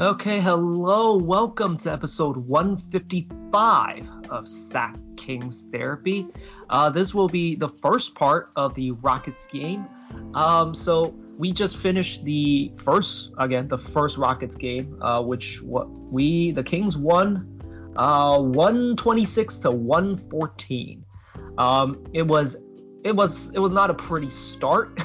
Okay, hello, welcome to episode 155 of Sack Kings Therapy. This will be the first part of the Rockets game. So we just finished the first Rockets game, the Kings won 126 to 114. It was not a pretty start.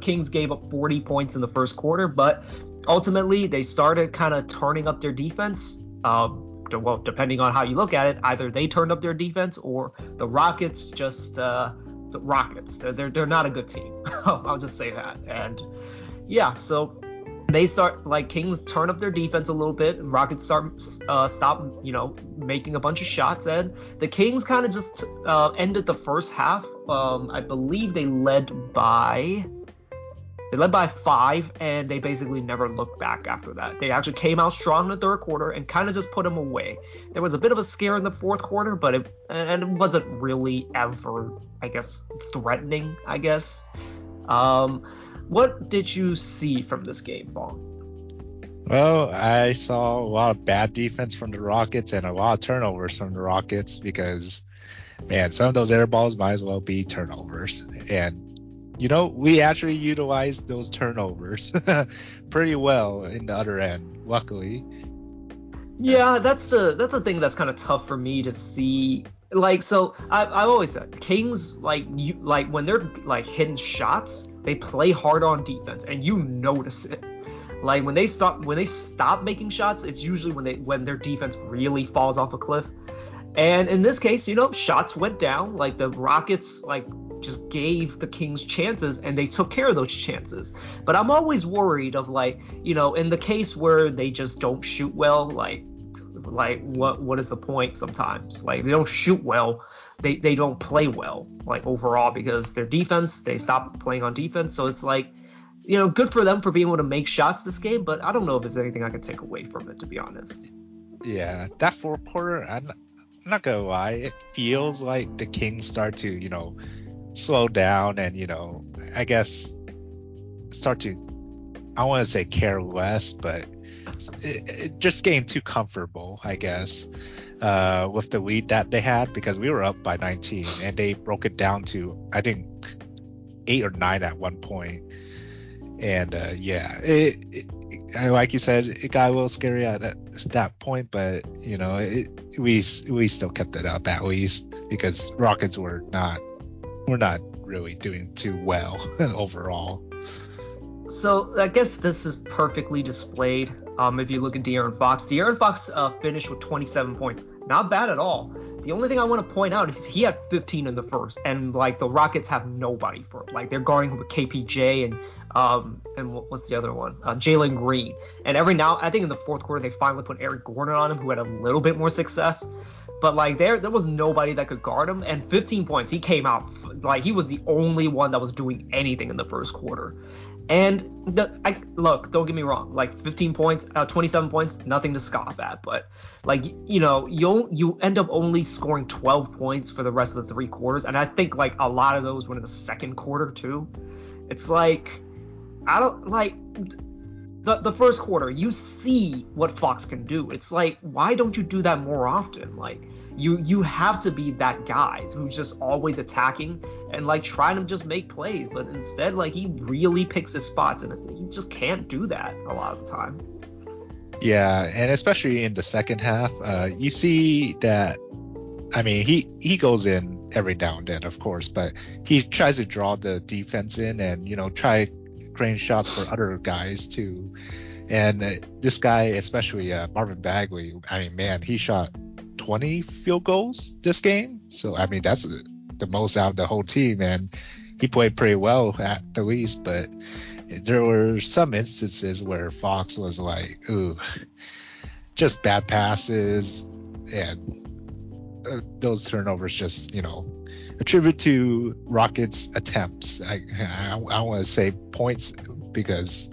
Kings gave up 40 points in the first quarter, but ultimately, they started kind of turning up their defense. Depending on how you look at it, either they turned up their defense or the Rockets just the Rockets. They're not a good team. I'll just say that. And yeah, so they start Kings turn up their defense a little bit, and Rockets stop making a bunch of shots, and the Kings kind of just ended the first half. I believe they led by. They led by 5, and they basically never looked back after that. They actually came out strong in the third quarter and kind of just put them away. There was a bit of a scare in the fourth quarter, but it wasn't really ever, threatening, what did you see from this game, Vaughn? Well, I saw a lot of bad defense from the Rockets and a lot of turnovers from the Rockets because, man, some of those air balls might as well be turnovers. And we actually utilized those turnovers pretty well in the other end, luckily. Yeah, that's the thing that's kind of tough for me to see. I've always said Kings when they're hitting shots, they play hard on defense, and you notice it. When they stop making shots, it's usually when their defense really falls off a cliff. And in this case, shots went down. The Rockets just gave the Kings chances, and they took care of those chances. But I'm always worried of in the case where they just don't shoot well, what is the point sometimes? They don't shoot well, they don't play well overall because their defense, they stop playing on defense. So it's good for them for being able to make shots this game, but I don't know if there's anything I can take away from it, to be honest. Yeah, that fourth quarter, I'm not gonna lie, it feels like the Kings start to slow down and start to, I want to say care less, but it just getting too comfortable with the lead that they had, because we were up by 19 and they broke it down to I think 8 or 9 at one point. And like you said, it got a little scary at that point, but we still kept it up at least, because Rockets were not really doing too well overall. So I guess this is perfectly displayed. If you look at De'Aaron Fox finished with 27 points. Not bad at all. The only thing I want to point out is he had 15 in the first, and the Rockets have nobody for him. They're guarding with KPJ and what's the other one? Jalen Green. And every now, I think in the fourth quarter they finally put Eric Gordon on him, who had a little bit more success. But there was nobody that could guard him, and 15 points. He came out he was the only one that was doing anything in the first quarter. And don't get me wrong, 15 points, 27 points, nothing to scoff at. But you end up only scoring 12 points for the rest of the three quarters, and I think a lot of those went in the second quarter too. It's I don't the first quarter. You see what Fox can do. It's why don't you do that more often? You have to be that guy who's just always attacking and trying to just make plays, but instead he really picks his spots, and he just can't do that a lot of the time. Yeah, and especially in the second half, you see that. I mean, he goes in every now and then, of course, but he tries to draw the defense in and try crane shots for other guys too. And this guy, especially Marvin Bagley, he shot 20 field goals this game. So, that's the most out of the whole team, and he played pretty well at the least, but there were some instances where Fox was ooh, just bad passes, and those turnovers just, attribute to Rockets' attempts. I want to say points because,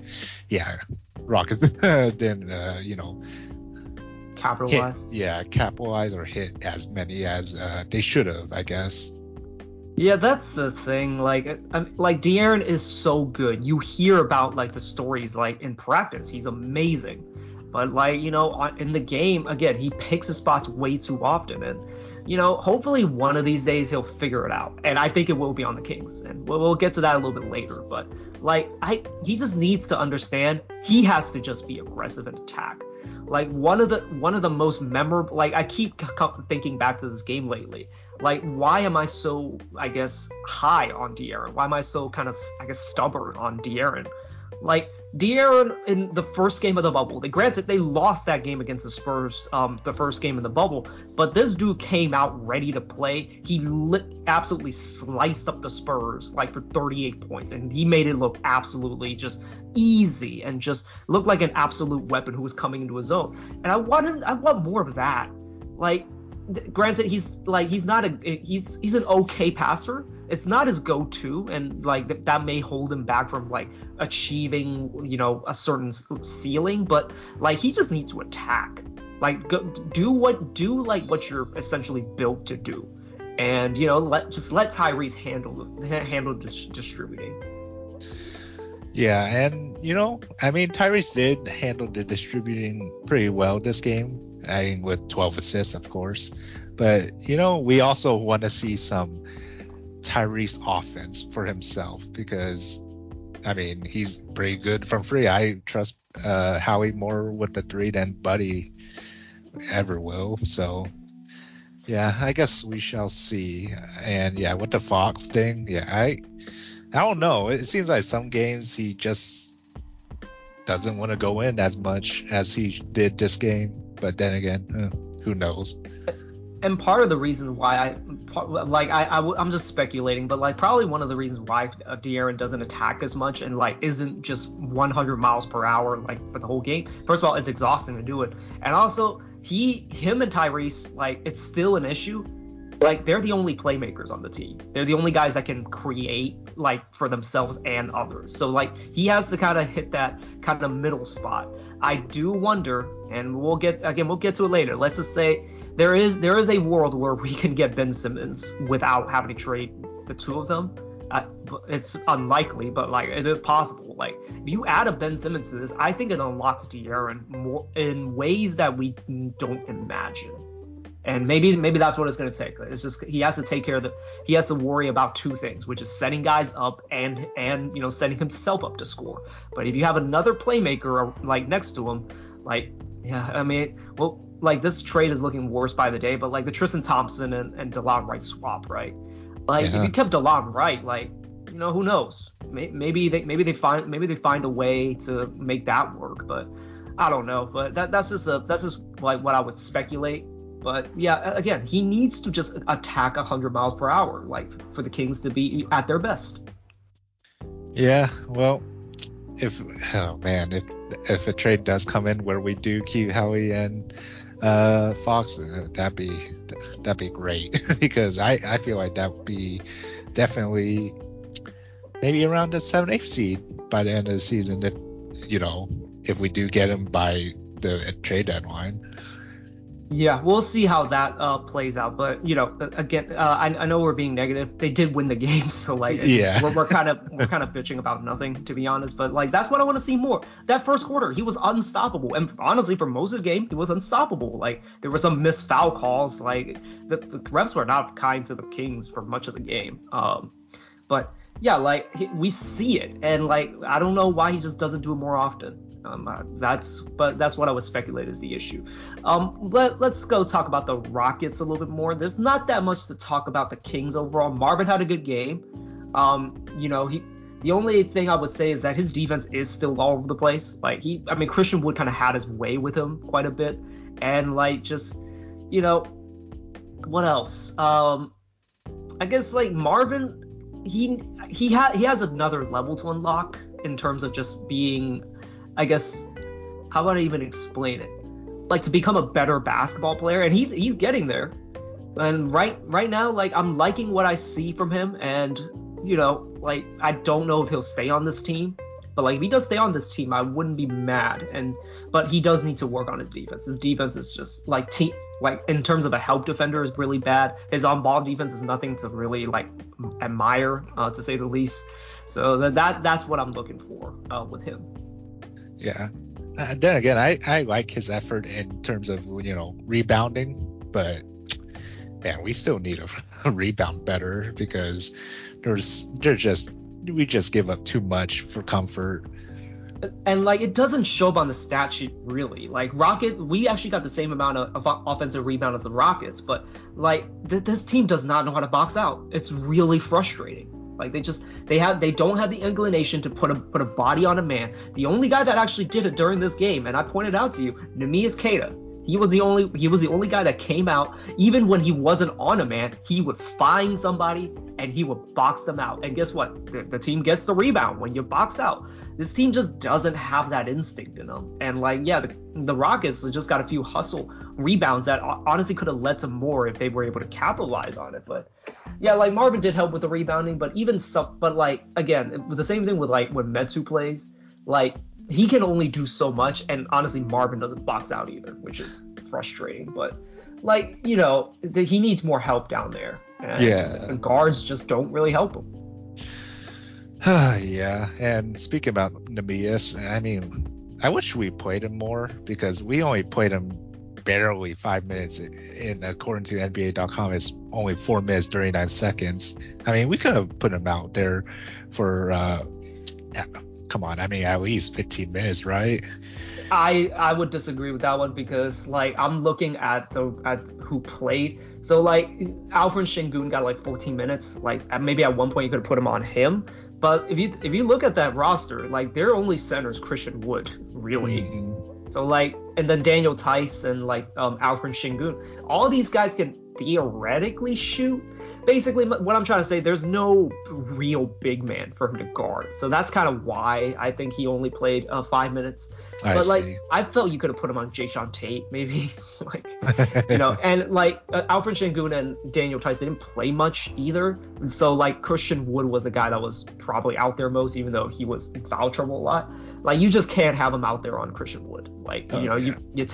yeah, Rockets didn't, capitalize or hit as many as they should have, Yeah, that's the thing. Like De'Aaron is so good. You hear about like the stories like in practice. He's amazing, but like you know in the game again he picks his spots way too often. And you know hopefully one of these days he'll figure it out. And I think it will be on the Kings. And we'll get to that a little bit later. But like he just needs to understand he has to just be aggressive and attack. Like one of the most memorable. Like I keep thinking back to this game lately. Like, why am I so, I guess, high on De'Aaron? Why am I so kind of, I guess, stubborn on De'Aaron? Like, De'Aaron in the first game of the bubble, granted, they lost that game against the Spurs, the first game in the bubble, but this dude came out ready to play. He absolutely sliced up the Spurs, like, for 38 points, and he made it look absolutely just easy and just looked like an absolute weapon who was coming into his own. And I want more of that. Like, granted, he's an okay passer. It's not his go-to, and like that may hold him back from like achieving, you know, a certain ceiling. But like he just needs to attack, like do what you're essentially built to do, and you know let Tyrese handle distributing. Yeah, and you know, I mean, Tyrese did handle the distributing pretty well this game. I mean, with 12 assists, of course, but you know we also want to see some Tyrese offense for himself because, I mean, he's pretty good from free. I trust Howie more with the three than Buddy ever will. So, yeah, I guess we shall see. And yeah, with the Fox thing, yeah, I don't know. It seems like some games he just doesn't want to go in as much as he did this game. But then again, who knows? And part of the reason why I'm just speculating, but like probably one of the reasons why De'Aaron doesn't attack as much and like isn't just 100 miles per hour like for the whole game. First of all, it's exhausting to do it, and also him and Tyrese, like it's still an issue. Like they're the only playmakers on the team. They're the only guys that can create like for themselves and others. So like he has to kind of hit that kind of middle spot. I do wonder, and we'll get to it later. Let's just say there is a world where we can get Ben Simmons without having to trade the two of them. It's unlikely, but like it is possible. Like if you add a Ben Simmons to this, I think it unlocks De'Aaron more in ways that we don't imagine. And maybe that's what it's going to take. It's just he has to worry about two things, which is setting guys up and you know setting himself up to score. But if you have another playmaker like next to him, like yeah, I mean, well, like this trade is looking worse by the day. But like the Tristan Thompson and DeLon Wright swap, right? Like If you kept DeLon Wright, like you know who knows? Maybe they find a way to make that work. But I don't know. But that's just like what I would speculate. But yeah, again, he needs to just attack 100 miles per hour, like for the Kings to be at their best. Yeah, well, if a trade does come in where we do keep Howie and Fox, that'd be great because I feel like that'd be definitely maybe around the 7-8 seed by the end of the season if we do get him by the trade deadline. Yeah, we'll see how that plays out. But, you know, again, I know we're being negative. They did win the game. So, like, yeah. we're kind of bitching about nothing, to be honest. But, like, that's what I want to see more. That first quarter, he was unstoppable. And honestly, for most of the game, he was unstoppable. Like, there were some missed foul calls. Like, the refs were not kind to the Kings for much of the game. But, yeah, like, we see it. And, like, I don't know why he just doesn't do it more often. That's what I would speculate is the issue. Let's go talk about the Rockets a little bit more. There's not that much to talk about the Kings overall. Marvin had a good game. You know, the only thing I would say is that his defense is still all over the place. Like Christian Wood kind of had his way with him quite a bit, and like just, you know, what else? I guess like Marvin, he has another level to unlock in terms of just being. I guess, how would I even explain it? Like to become a better basketball player, and he's getting there. And right now, like I'm liking what I see from him, and you know, like I don't know if he'll stay on this team, But like, if he does stay on this team, I wouldn't be mad. But he does need to work on his defense. His defense is just in terms of a help defender, is really bad. His on-ball defense is nothing to really admire, to say the least. So that's what I'm looking for with him. Yeah. Then again, I like his effort in terms of rebounding, but yeah, we still need a rebound better, because we just give up too much for comfort. And it doesn't show up on the stat sheet really. We actually got the same amount of offensive rebound as the Rockets, but this team does not know how to box out. It's really frustrating. They don't have the inclination to put a body on a man. The only guy that actually did it during this game, and I pointed out to you, Neemias Queta. He was the only guy that came out. Even when he wasn't on a man, he would find somebody and he would box them out. And guess what? The team gets the rebound when you box out. This team just doesn't have that instinct in them. And the Rockets just got a few hustle rebounds that honestly could have led to more if they were able to capitalize on it. But yeah, Marvin did help with the rebounding, but even stuff. But again, the same thing with when Metu plays, he can only do so much, and honestly, Marvin doesn't box out either, which is frustrating. But he needs more help down there. And yeah, the guards just don't really help him. Yeah, and speaking about Neemias, I wish we played him more, because we only played him barely 5 minutes. And according to NBA.com, it's only 4 minutes 39 seconds. We could have put him out there for. Come on, at least 15 minutes, right? I would disagree with that one, because I'm looking at who played. So Alperen Sengun got 14 minutes. Maybe at one point you could have put him on him. But if you look at that roster, their only center is Christian Wood, really. Mm-hmm. So and then Daniel Theis and Alperen Sengun. All these guys can theoretically shoot. Basically, what I'm trying to say, there's no real big man for him to guard. So that's kind of why I think he only played 5 minutes. I felt you could have put him on Jae'Sean Tate, maybe. And Alperen Sengun and Daniel Theis, they didn't play much either. So Christian Wood was the guy that was probably out there most, even though he was in foul trouble a lot. You just can't have him out there on Christian Wood. You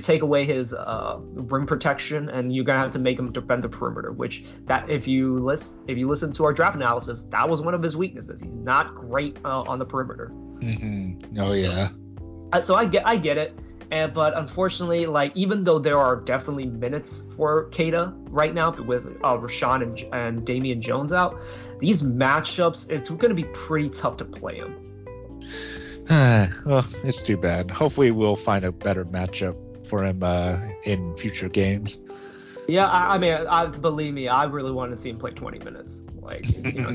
take away his rim protection, and you're gonna have to make him defend the perimeter. Which that if you listen to our draft analysis, that was one of his weaknesses. He's not great on the perimeter. Mm-hmm. Oh yeah. So I get it, but unfortunately, even though there are definitely minutes for Queta right now with Rashawn and Damian Jones out, these matchups, it's gonna be pretty tough to play him. Well, it's too bad. Hopefully, we'll find a better matchup for him in future games. Yeah, I believe me, I really want to see him play 20 minutes. I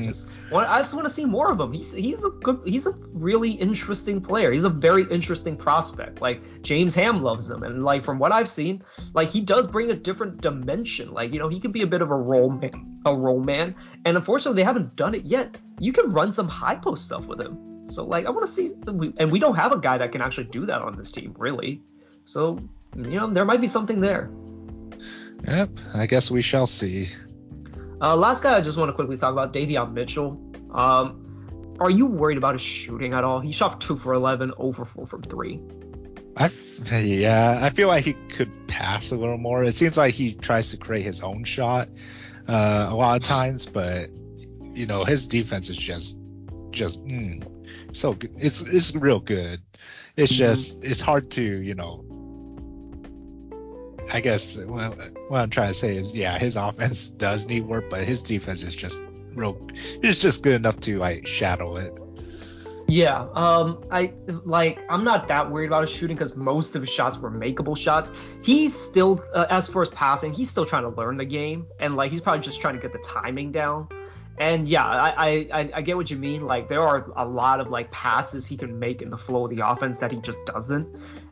just want to see more of him. He's a really interesting player. He's a very interesting prospect. James Ham loves him, and from what I've seen, he does bring a different dimension. He could be a bit of a role man, and unfortunately, they haven't done it yet. You can run some high post stuff with him. So, I want to see, and we don't have a guy that can actually do that on this team, really. So, there might be something there. Yep, I guess we shall see. Last guy I just want to quickly talk about, Davion Mitchell. Are you worried about his shooting at all? He shot 2 for 11, over 4 from 3. I feel like he could pass a little more. It seems like he tries to create his own shot a lot of times, but, his defense is just so good. It's real good. It's just it's hard to I guess what I'm trying to say is, yeah, his offense does need work, but his defense is just real. It's just good enough to shadow it. Yeah, I'm not that worried about his shooting, because most of his shots were makeable shots. He's still as far as passing, he's still trying to learn the game, and he's probably just trying to get the timing down. And yeah, I get what you mean. There are a lot of passes he can make in the flow of the offense that he just doesn't,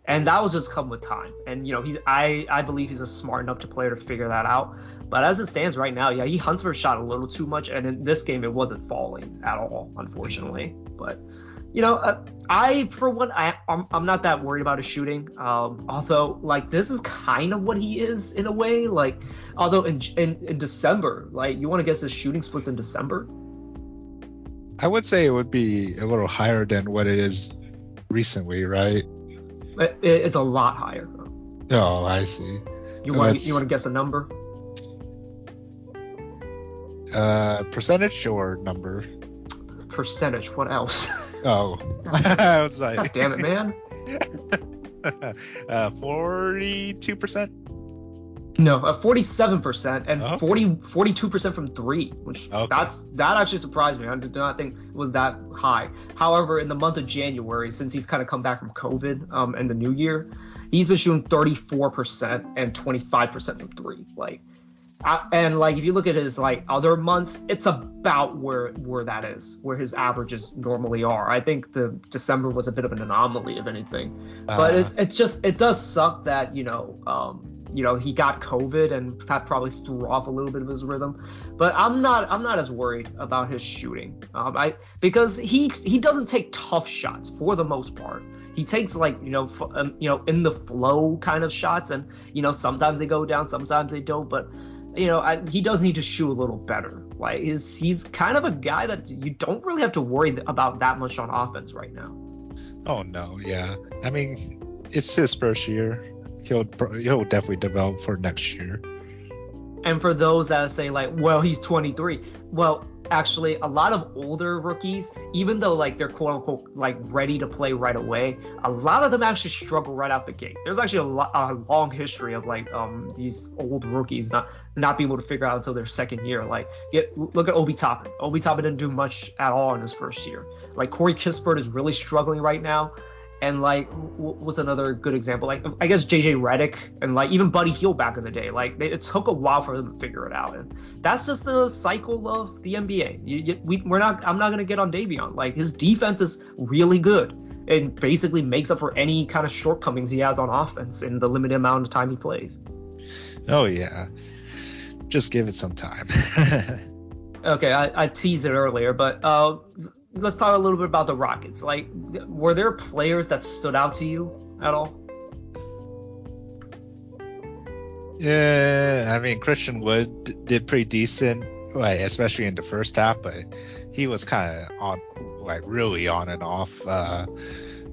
and that will just come with time. And I believe he's a smart enough to player to figure that out. But as it stands right now, yeah, he hunts for a shot a little too much, and in this game it wasn't falling at all, unfortunately. But I'm not that worried about his shooting. Although this is kind of what he is in a way. Although in December, you want to guess his shooting splits in December? I would say it would be a little higher than what it is recently, right? It's a lot higher. Oh, I see. You want to guess a number? Percentage or number? Percentage. What else? Oh, I was like, God damn it, man. 42%. No, 47% and 42% from three, which that actually surprised me. I did not think it was that high. However, in the month of January, since he's kind of come back from COVID and the new year, he's been shooting 34% and 25% from three. And if you look at his other months, it's about where that is, where his averages normally are. I think the December was a bit of an anomaly, if anything. But it does suck that he got COVID and that probably threw off a little bit of his rhythm. But I'm not as worried about his shooting. Because he doesn't take tough shots for the most part. He takes in the flow kind of shots, and sometimes they go down, sometimes they don't. But he does need to shoot a little better. He's kind of a guy that you don't really have to worry about that much on offense right now. Oh no, yeah. I mean, it's his first year. He'll definitely develop for next year. And for those that say he's 23, well, actually a lot of older rookies, even though they're quote unquote ready to play right away, a lot of them actually struggle right out the gate. There's actually a long history of these old rookies not being able to figure out until their second year. Look at Obi Toppin. Obi Toppin didn't do much at all in his first year. Corey Kispert is really struggling right now. And what's another good example? I guess JJ Redick and even Buddy Hield back in the day. It took a while for them to figure it out, and that's just the cycle of the NBA. I'm not gonna get on Davion. His defense is really good and basically makes up for any kind of shortcomings he has on offense in the limited amount of time he plays. Oh yeah, just give it some time. Okay, I teased it earlier, but. Let's talk a little bit about the Rockets. Were there players that stood out to you at all? Yeah, I mean, Christian Wood did pretty decent, especially in the first half, but he was kind of on, really on and off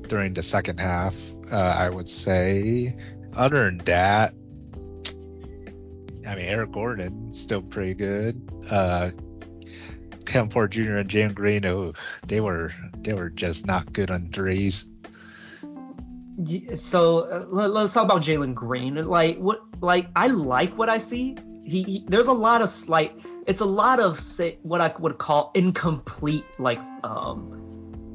during the second half, I would say. Other than that, I mean, Eric Gordon still pretty good. Cam Porter Jr. and Jalen Green, they were just not good on threes. So let's talk about Jalen Green. I like what I see. He there's a lot of what I would call incomplete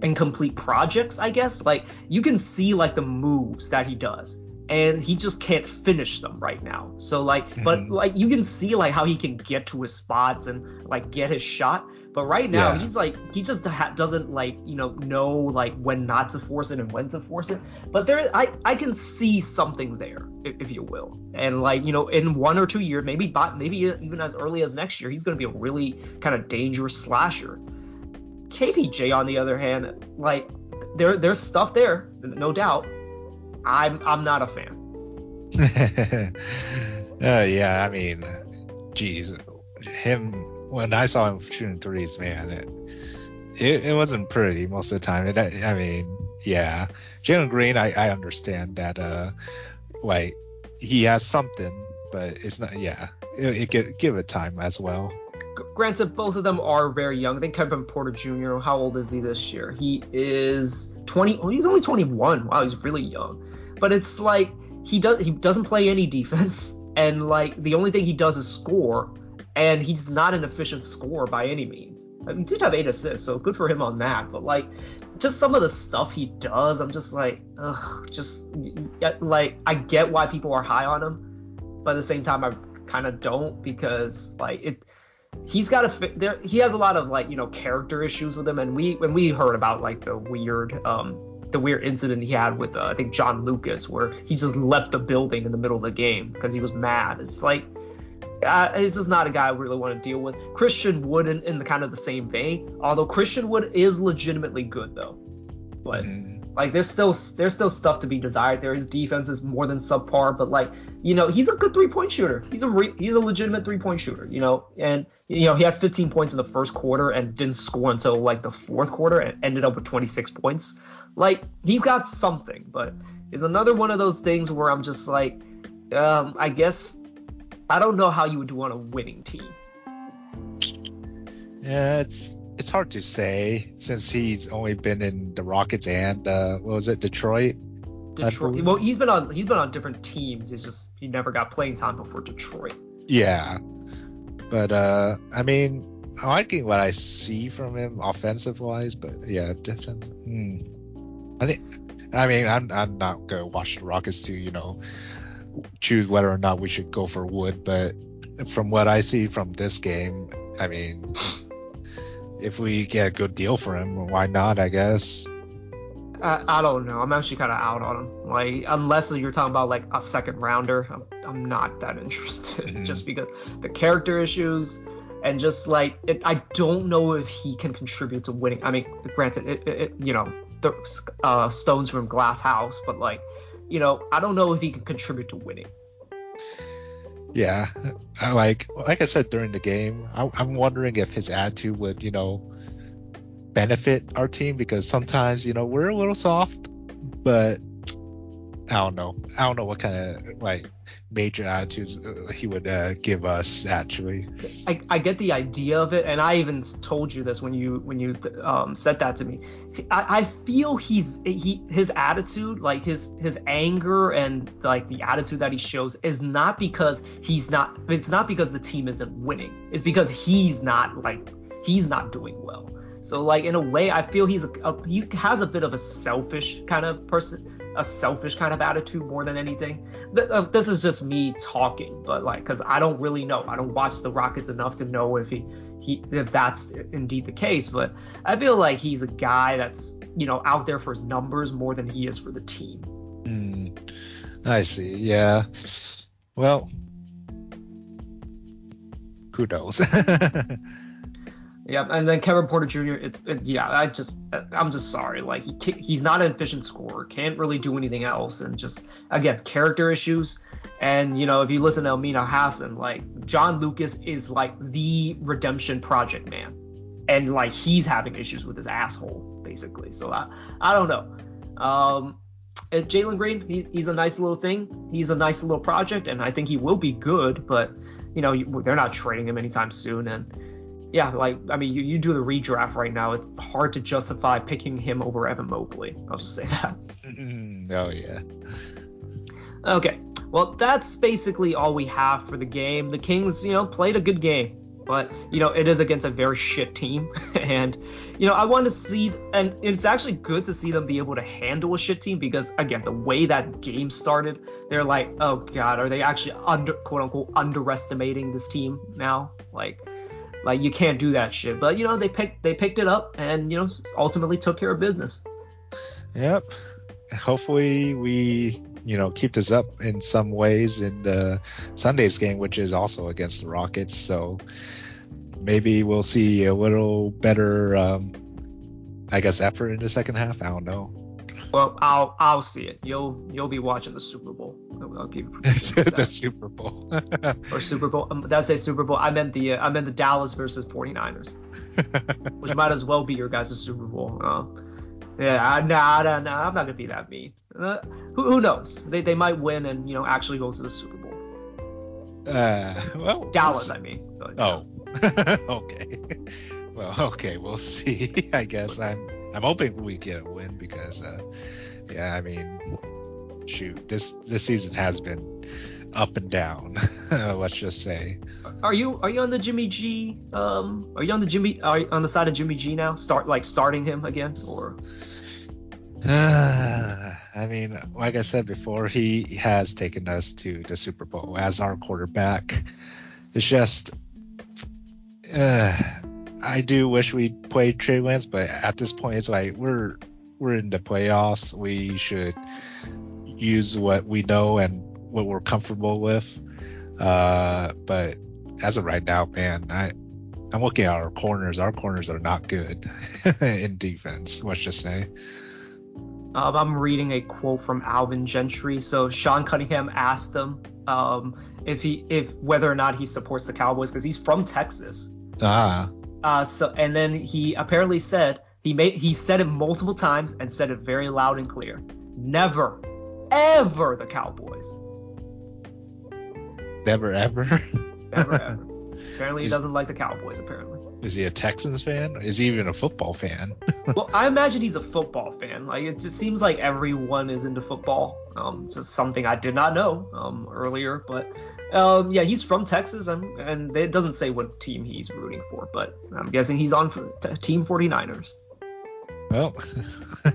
incomplete projects, I guess. You can see the moves that he does, and he just can't finish them right now. So but you can see how he can get to his spots and get his shot. But right now, he's he just doesn't know when not to force it and when to force it. But there, I can see something there, if you will. And in 1 or 2 years, maybe even as early as next year, he's going to be a really kind of dangerous slasher. KPJ, on the other hand, there's stuff there, no doubt. I'm not a fan. Yeah, I mean, geez, him. When I saw him shooting threes, man, it wasn't pretty most of the time. Yeah. Jalen Green, I understand that, he has something, but it's not, give it time as well. Granted, both of them are very young. I think Kevin Porter Jr., how old is he this year? He is 20. Oh, he's only 21. Wow, he's really young. But it's he doesn't play any defense, and the only thing he does is score. And he's not an efficient scorer by any means. I mean, he did have 8 assists, so good for him on that. But just some of the stuff he does, I'm just I get why people are high on him, but at the same time, I kind of don't, because he's got he has a lot of character issues with him, and we heard about the weird incident he had with I think John Lucas, where he just left the building in the middle of the game because he was mad. It's like. He's just not a guy I really want to deal with. Christian Wood in the kind of the same vein, although Christian Wood is legitimately good though. But Like, there's still stuff to be desired there. His defense is more than subpar, but, like, you know, he's a good three-point shooter. He's a legitimate three-point shooter, you know. And, you know, he had 15 points in the first quarter and didn't score until, like, the fourth quarter and ended up with 26 points. Like, he's got something, but it's another one of those things where I'm just like, I guess I don't know how you would do on a winning team. Yeah, it's hard to say since he's only been in the Rockets and Detroit? Detroit. Well, he's been on different teams. It's just he never got playing time before Detroit. Yeah, but I mean, I'm liking what I see from him offensive wise, but yeah, defense. I'm not gonna watch the Rockets to, you know, choose whether or not we should go for Wood, but from what I see from this game, I mean, if we get a good deal for him, why not, I guess? I don't know. I'm actually kind of out on him. Like, unless you're talking about, like, a second rounder, I'm not that interested just because the character issues and just, like, I don't know if he can contribute to winning. I mean, granted, it you know, the stones from glass house, but, like, you know, I don't know if he can contribute to winning. Yeah, like I said during the game, I'm wondering if his attitude would, you know, benefit our team, because sometimes, you know, we're a little soft, but I don't know what kind of, like, major attitudes he would give us. Actually, I get the idea of it, and I even told you this when you said that to me. I feel his attitude, like his anger and, like, the attitude that he shows is not because it's not because the team isn't winning. It's because he's not doing well. So, like, in a way, I feel he has a bit of a selfish kind of person. A selfish kind of attitude more than anything. This is just me talking, but, like, because I don't really know. I don't watch the Rockets enough to know if if that's indeed the case. But I feel like he's a guy that's, you know, out there for his numbers more than he is for the team. I see. Yeah. Well, kudos. Yeah, and then Kevin Porter Jr., I'm just sorry. Like, he's not an efficient scorer, can't really do anything else, and just, again, character issues. And, you know, if you listen to Amina Hassan, like, John Lucas is, like, the redemption project man. And, like, he's having issues with his asshole, basically. So, I don't know. Jalen Green, he's a nice little thing. He's a nice little project, and I think he will be good, but, you know, they're not trading him anytime soon, and... Yeah, like, I mean, you do the redraft right now. It's hard to justify picking him over Evan Mobley. I'll just say that. Oh, yeah. Okay, well, that's basically all we have for the game. The Kings, you know, played a good game. But, you know, it is against a very shit team. And, you know, I want to see... And it's actually good to see them be able to handle a shit team because, again, the way that game started, they're like, oh, God, are they actually, quote-unquote, underestimating this team now? Like, you can't do that shit. But, you know, they picked it up and, you know, ultimately took care of business. Yep. Hopefully we, you know, keep this up in some ways in the Sunday's game, which is also against the Rockets. So maybe we'll see a little better, effort in the second half. I don't know. Well, I'll see it. You'll be watching the Super Bowl. I'll keep the Super Bowl. Or Super Bowl. That's a Super Bowl. I meant the Dallas versus 49ers, which might as well be your guys' Super Bowl. Nah, I'm not gonna be that mean. Who knows? They might win and, you know, actually go to the Super Bowl. Well, Dallas, I mean. But, oh. Yeah. Okay. Well, okay, we'll see. I guess I'm hoping we get a win because, yeah, I mean, shoot, this season has been up and down. Let's just say. Are you on the Jimmy G? Are you on the side of Jimmy G now? Starting him again, or? I mean, like I said before, he has taken us to the Super Bowl as our quarterback. It's just. I do wish we played Trey Lance, but at this point, it's like we're in the playoffs. We should use what we know and what we're comfortable with. But as of right now, man, I'm looking at our corners. Our corners are not good in defense. Let's just say. I'm reading a quote from Alvin Gentry. So Sean Cunningham asked him whether or not he supports the Cowboys because he's from Texas. So and then he apparently said he said it multiple times and said it very loud and clear. Never, ever the Cowboys. Never ever. Never ever. Apparently he doesn't like the Cowboys. Apparently. Is he a Texans fan? Is he even a football fan? Well, I imagine he's a football fan. Like, it just seems like everyone is into football. Just something I did not know earlier. But, yeah, he's from Texas, and it doesn't say what team he's rooting for. But I'm guessing he's on for Team 49ers. Well,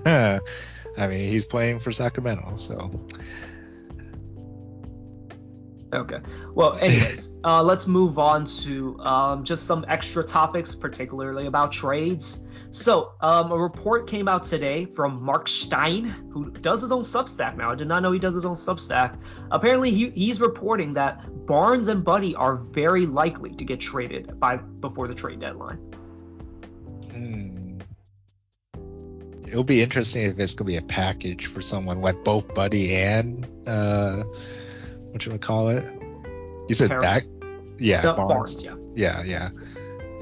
I mean, he's playing for Sacramento, so... Okay. Well, anyways, let's move on to just some extra topics, particularly about trades. So a report came out today from Mark Stein, who does his own Substack now. I did not know he does his own Substack. Apparently, he's reporting that Barnes and Buddy are very likely to get traded before the trade deadline. It'll be interesting if it's going to be a package for someone like both Buddy and... what you want to call it? You said Harris. Barnes. Yeah.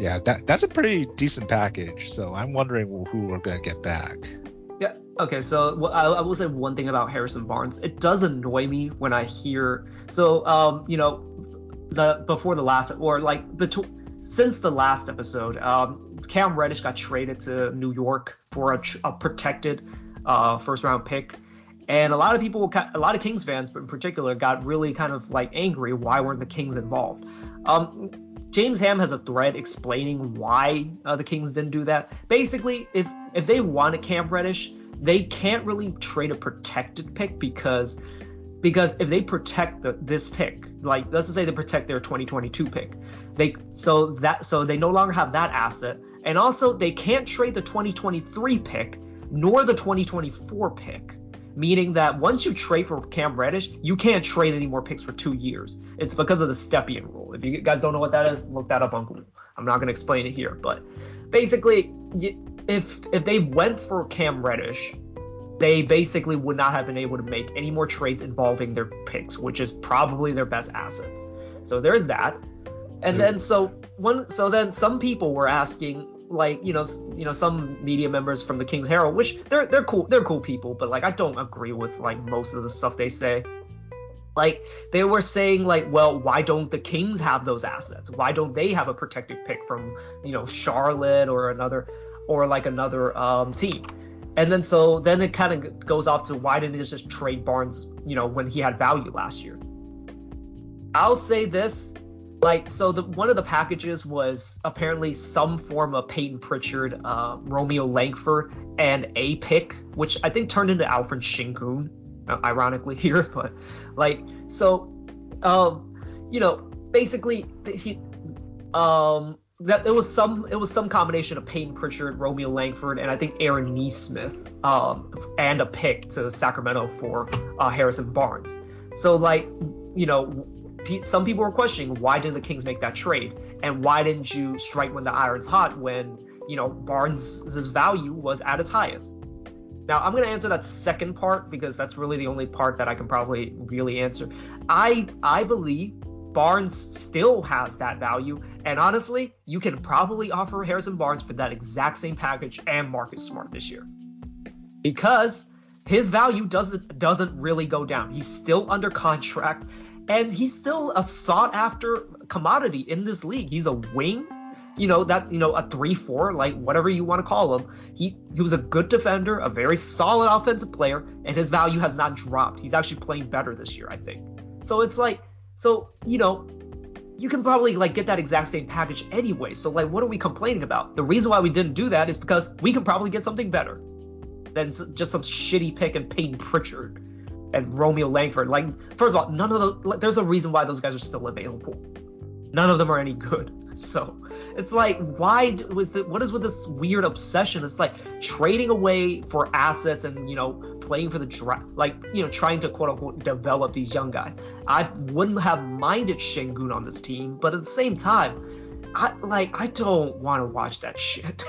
That's a pretty decent package. So I'm wondering who we're gonna get back. Yeah. Okay. So I will say one thing about Harrison Barnes. It does annoy me when I hear. So since the last episode, Cam Reddish got traded to New York for a protected first round pick. And a lot of Kings fans in particular got really kind of like angry. Why weren't the Kings involved? James Ham has a thread explaining why the Kings didn't do that. Basically, if they wanted Cam Reddish, they can't really trade a protected pick because if they protect this pick, like let's just say they protect their 2022 pick, they no longer have that asset. And also they can't trade the 2023 pick nor the 2024 pick. Meaning that once you trade for Cam Reddish, you can't trade any more picks for 2 years. It's because of the Stepien rule. If you guys don't know what that is, look that up on Google. I'm not going to explain it here. But basically, if they went for Cam Reddish, they basically would not have been able to make any more trades involving their picks, which is probably their best assets. So there's that. And then so then some people were asking, like, you know, some media members from the Kings Herald, which they're cool. They're cool people. But like, I don't agree with like most of the stuff they say. Like they were saying like, well, why don't the Kings have those assets? Why don't they have a protected pick from, you know, Charlotte or another team? And then so it kind of goes off to why didn't they just trade Barnes, you know, when he had value last year? I'll say this. Like, so one of the packages was apparently some form of Peyton Pritchard, Romeo Langford, and a pick, which I think turned into Alperen Sengun, ironically here. But, like, so, you know, basically, it was some combination of Peyton Pritchard, Romeo Langford, and I think Aaron Nesmith, and a pick to Sacramento for Harrison Barnes. So, like, you know, some people were questioning why didn't the Kings make that trade and why didn't you strike when the iron's hot when, you know, Barnes' value was at its highest. Now, I'm going to answer that second part because that's really the only part that I can probably really answer. I believe Barnes still has that value, and honestly, you can probably offer Harrison Barnes for that exact same package and Marcus Smart this year because his value doesn't really go down. He's still under contract. And he's still a sought-after commodity in this league. He's a wing, you know, that, you know, a 3-4, like whatever you want to call him. He was a good defender, a very solid offensive player, and his value has not dropped. He's actually playing better this year, I think. So it's like, so, you know, you can probably like get that exact same package anyway. So like, what are we complaining about? The reason why we didn't do that is because we could probably get something better than just some shitty pick and Peyton Pritchard and Romeo Langford. Like, first of all, none of there's a reason why those guys are still available. None of them are any good. So it's like, what is with this weird obsession? It's like trading away for assets and, you know, playing for the draft, like, you know, trying to quote unquote develop these young guys. I wouldn't have minded Sengun on this team, but at the same time, I don't want to watch that shit.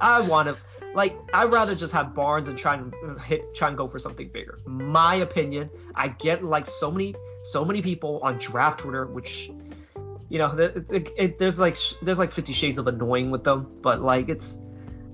I want to. Like, I'd rather just have Barnes and try and go for something bigger. My opinion. I get, like, so many people on draft Twitter, which, you know, there's like 50 shades of annoying with them, but, like, it's,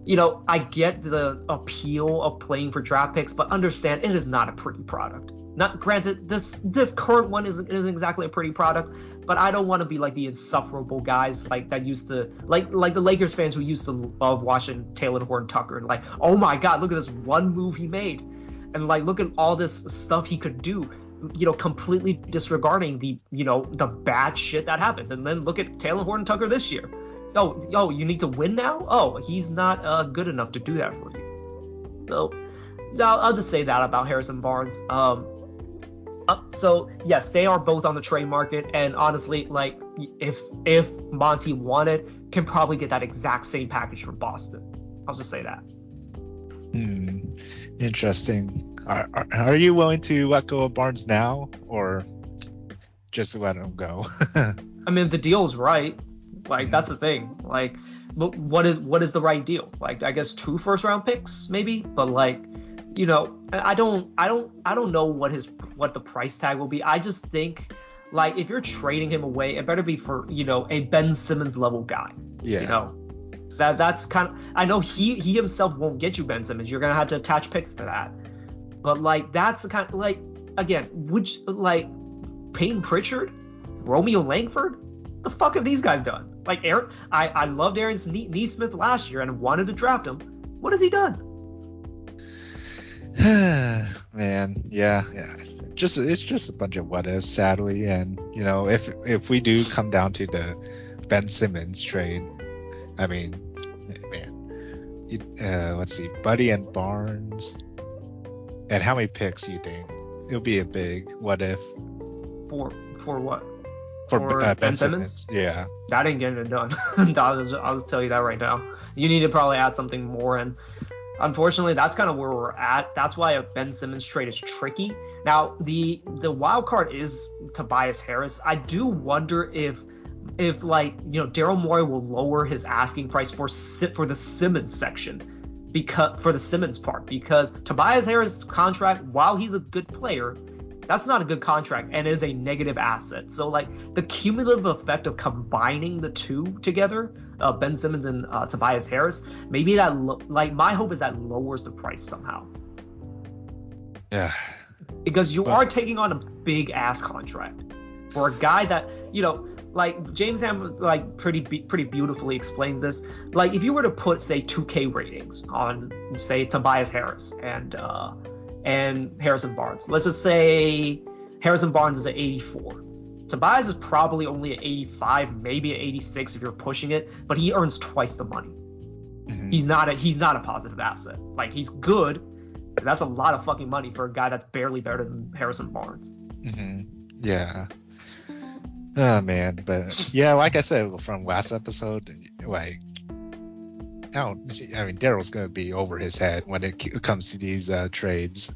you know, I get the appeal of playing for draft picks, but understand it is not a pretty product. Not granted, this current one isn't exactly a pretty product, but I don't want to be like the insufferable guys like that used to like the Lakers fans who used to love watching Taylor Horton Tucker and like, oh my God, look at this one move he made, and like look at all this stuff he could do, you know, completely disregarding the, you know, the bad shit that happens. And then look at Taylor Horton Tucker this year. Oh, you need to win now? Oh, he's not good enough to do that for you. So I'll just say that about Harrison Barnes. So yes, they are both on the trade market, and honestly, like if Monty wanted, can probably get that exact same package from Boston. I'll just say that. Interesting. Are you willing to let go of Barnes now, or just let him go? I mean, if the deal's right. Like, that's the thing. Like, what is the right deal? Like, I guess 2 first-round picks maybe, but like, you know, I don't know what the price tag will be. I just think, like, if you're trading him away, it better be for, you know, a Ben Simmons level guy. Yeah. You know, that's kind of, I know he himself won't get you Ben Simmons. You're gonna have to attach picks to that. But like, that's the kind of, like, again, would you, like Peyton Pritchard, Romeo Langford? The fuck have these guys done? Like, Aaron, I loved Aaron Neesmith last year and wanted to draft him. What has he done? Man, yeah. It's just a bunch of what ifs, sadly. And you know, if we do come down to the Ben Simmons trade, I mean, man, let's see, Buddy and Barnes, and how many picks do you think? It'll be a big what if. For what? For Ben Simmons? Yeah. I didn't get it done. I'll just tell you that right now. You need to probably add something more. And unfortunately, that's kind of where we're at. That's why a Ben Simmons trade is tricky. Now, the wild card is Tobias Harris. I do wonder if like, you know, Daryl Morey will lower his asking price for the Simmons section. Because for the Simmons part, because Tobias Harris' contract, while he's a good player, that's not a good contract and is a negative asset. So, like, the cumulative effect of combining the two together, Ben Simmons and Tobias Harris, maybe that, my hope is that lowers the price somehow. Yeah. Because you are taking on a big-ass contract for a guy that, you know, like, James Ham, like, pretty beautifully explains this. Like, if you were to put, say, 2K ratings on, say, Tobias Harris and Harrison Barnes. Let's just say Harrison Barnes is an 84. Tobias is probably only an 85, maybe an 86 if you're pushing it, but he earns twice the money. Mm-hmm. He's not a positive asset. Like, he's good, but that's a lot of fucking money for a guy that's barely better than Harrison Barnes. Mm-hmm. Yeah. Oh man, but yeah, like I said from last episode, like, I mean, Daryl's going to be over his head when it comes to these trades,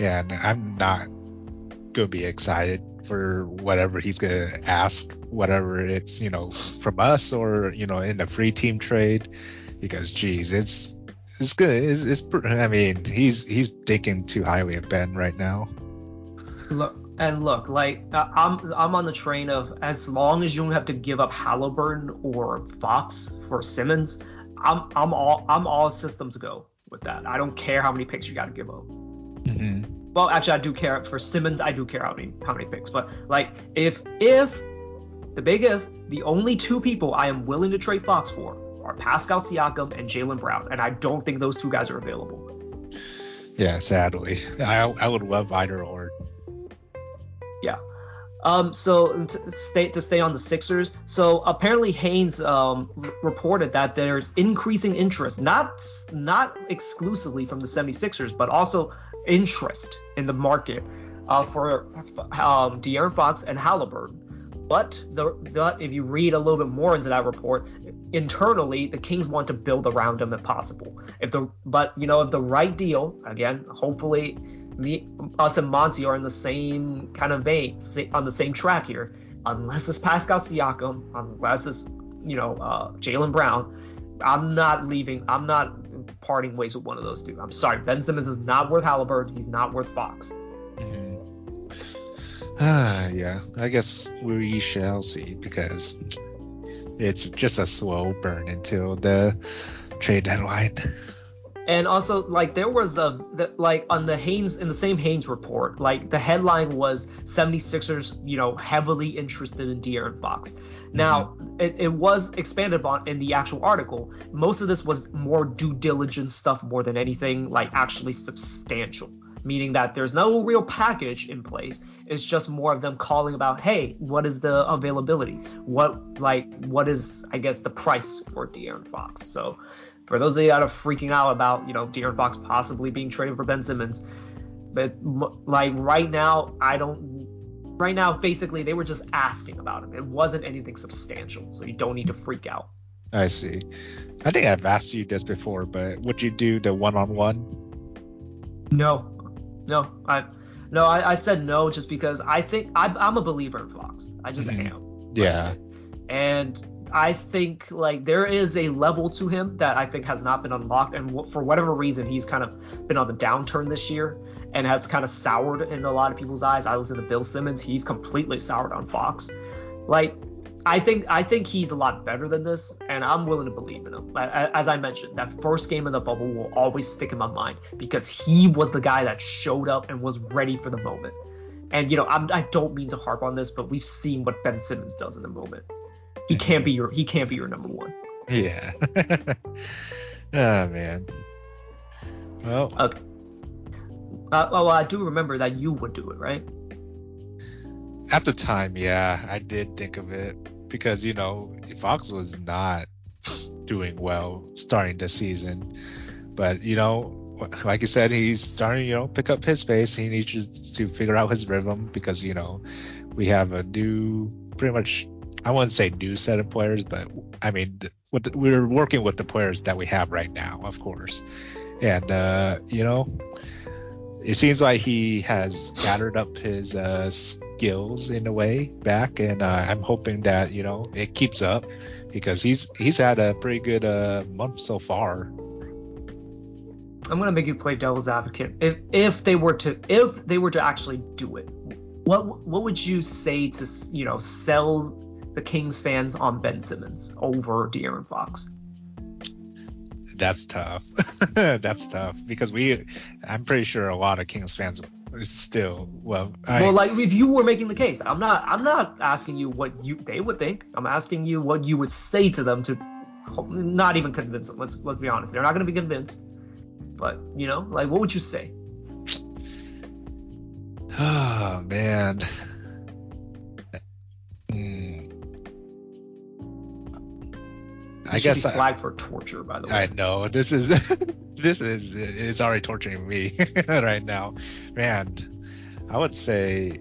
and I'm not going to be excited for whatever he's going to ask, whatever it's, you know, from us or, you know, in the free team trade, because geez, it's good. I mean, he's thinking too highly of Ben right now. Look, like, I'm on the train of, as long as you don't have to give up Haliburton or Fox for Simmons, I'm all systems go with that. I don't care how many picks you got to give up. Mm-hmm. Well, actually, I do care for Simmons. I do care how many picks. But like, if the big if, the only two people I am willing to trade Fox for are Pascal Siakam and Jaylen Brown, and I don't think those two guys are available. Yeah, sadly, I would love either or. Yeah. So to stay on the Sixers, so apparently Haynes reported that there's increasing interest, not exclusively from the 76ers, but also interest in the market for De'Aaron Fox and Haliburton. But if you read a little bit more into that report, internally the Kings want to build around them if possible. If the right deal, again, hopefully. Us and Monty are in the same kind of vein, on the same track here. Unless it's Pascal Siakam, unless it's Jaylen Brown, I'm not parting ways with one of those two. I'm sorry. Ben Simmons is not worth Haliburton. He's not worth Fox. Mm-hmm. Yeah, I guess we shall see, because it's just a slow burn until the trade deadline. And also, like, there was on the Haynes, in the same Haynes report, like, the headline was 76ers, you know, heavily interested in De'Aaron Fox. Now, it was expanded upon in the actual article. Most of this was more due diligence stuff more than anything, like, actually substantial, meaning that there's no real package in place. It's just more of them calling about, hey, what is the availability? What is, I guess, the price for De'Aaron Fox? So for those of you that are freaking out about, you know, De'Aaron Fox possibly being traded for Ben Simmons, but, like, right now, basically, they were just asking about him. It wasn't anything substantial, so you don't need to freak out. I see. I think I've asked you this before, but would you do the one-on-one? No, I said no just because I think I'm a believer in Fox. I just am. Yeah. Like, and I think, like, there is a level to him that I think has not been unlocked, and for whatever reason, he's kind of been on the downturn this year and has kind of soured in a lot of people's eyes. I listen to Bill Simmons. He's completely soured on Fox. Like, I think he's a lot better than this, and I'm willing to believe in him. As I mentioned, that first game in the bubble will always stick in my mind because he was the guy that showed up and was ready for the moment. And, you know, I don't mean to harp on this, but we've seen what Ben Simmons does in the moment. He can't be your number one. Yeah. Oh, man. Well. Okay. I do remember that you would do it, right? At the time, yeah, I did think of it because, you know, Fox was not doing well starting the season, but, you know, like you said, he's starting to, you know, pick up his pace. He needs to figure out his rhythm because, you know, we have a new, pretty much, I wouldn't say new set of players, but I mean, we're working with the players that we have right now, of course. And, you know, it seems like he has gathered up his skills in a way back. And I'm hoping that, you know, it keeps up because he's had a pretty good month so far. I'm going to make you play devil's advocate. If they were to actually do it, what would you say to, you know, sell the Kings fans on Ben Simmons over De'Aaron Fox? That's tough. That's tough because I'm pretty sure a lot of Kings fans are still like if you were making the case, I'm not asking you what they would think. I'm asking you what you would say to them to not even convince them. Let's be honest, they're not going to be convinced. But you know, like, what would you say? Oh man. I guess be flagged for torture, by the way. I know this is it's already torturing me right now, man. I would say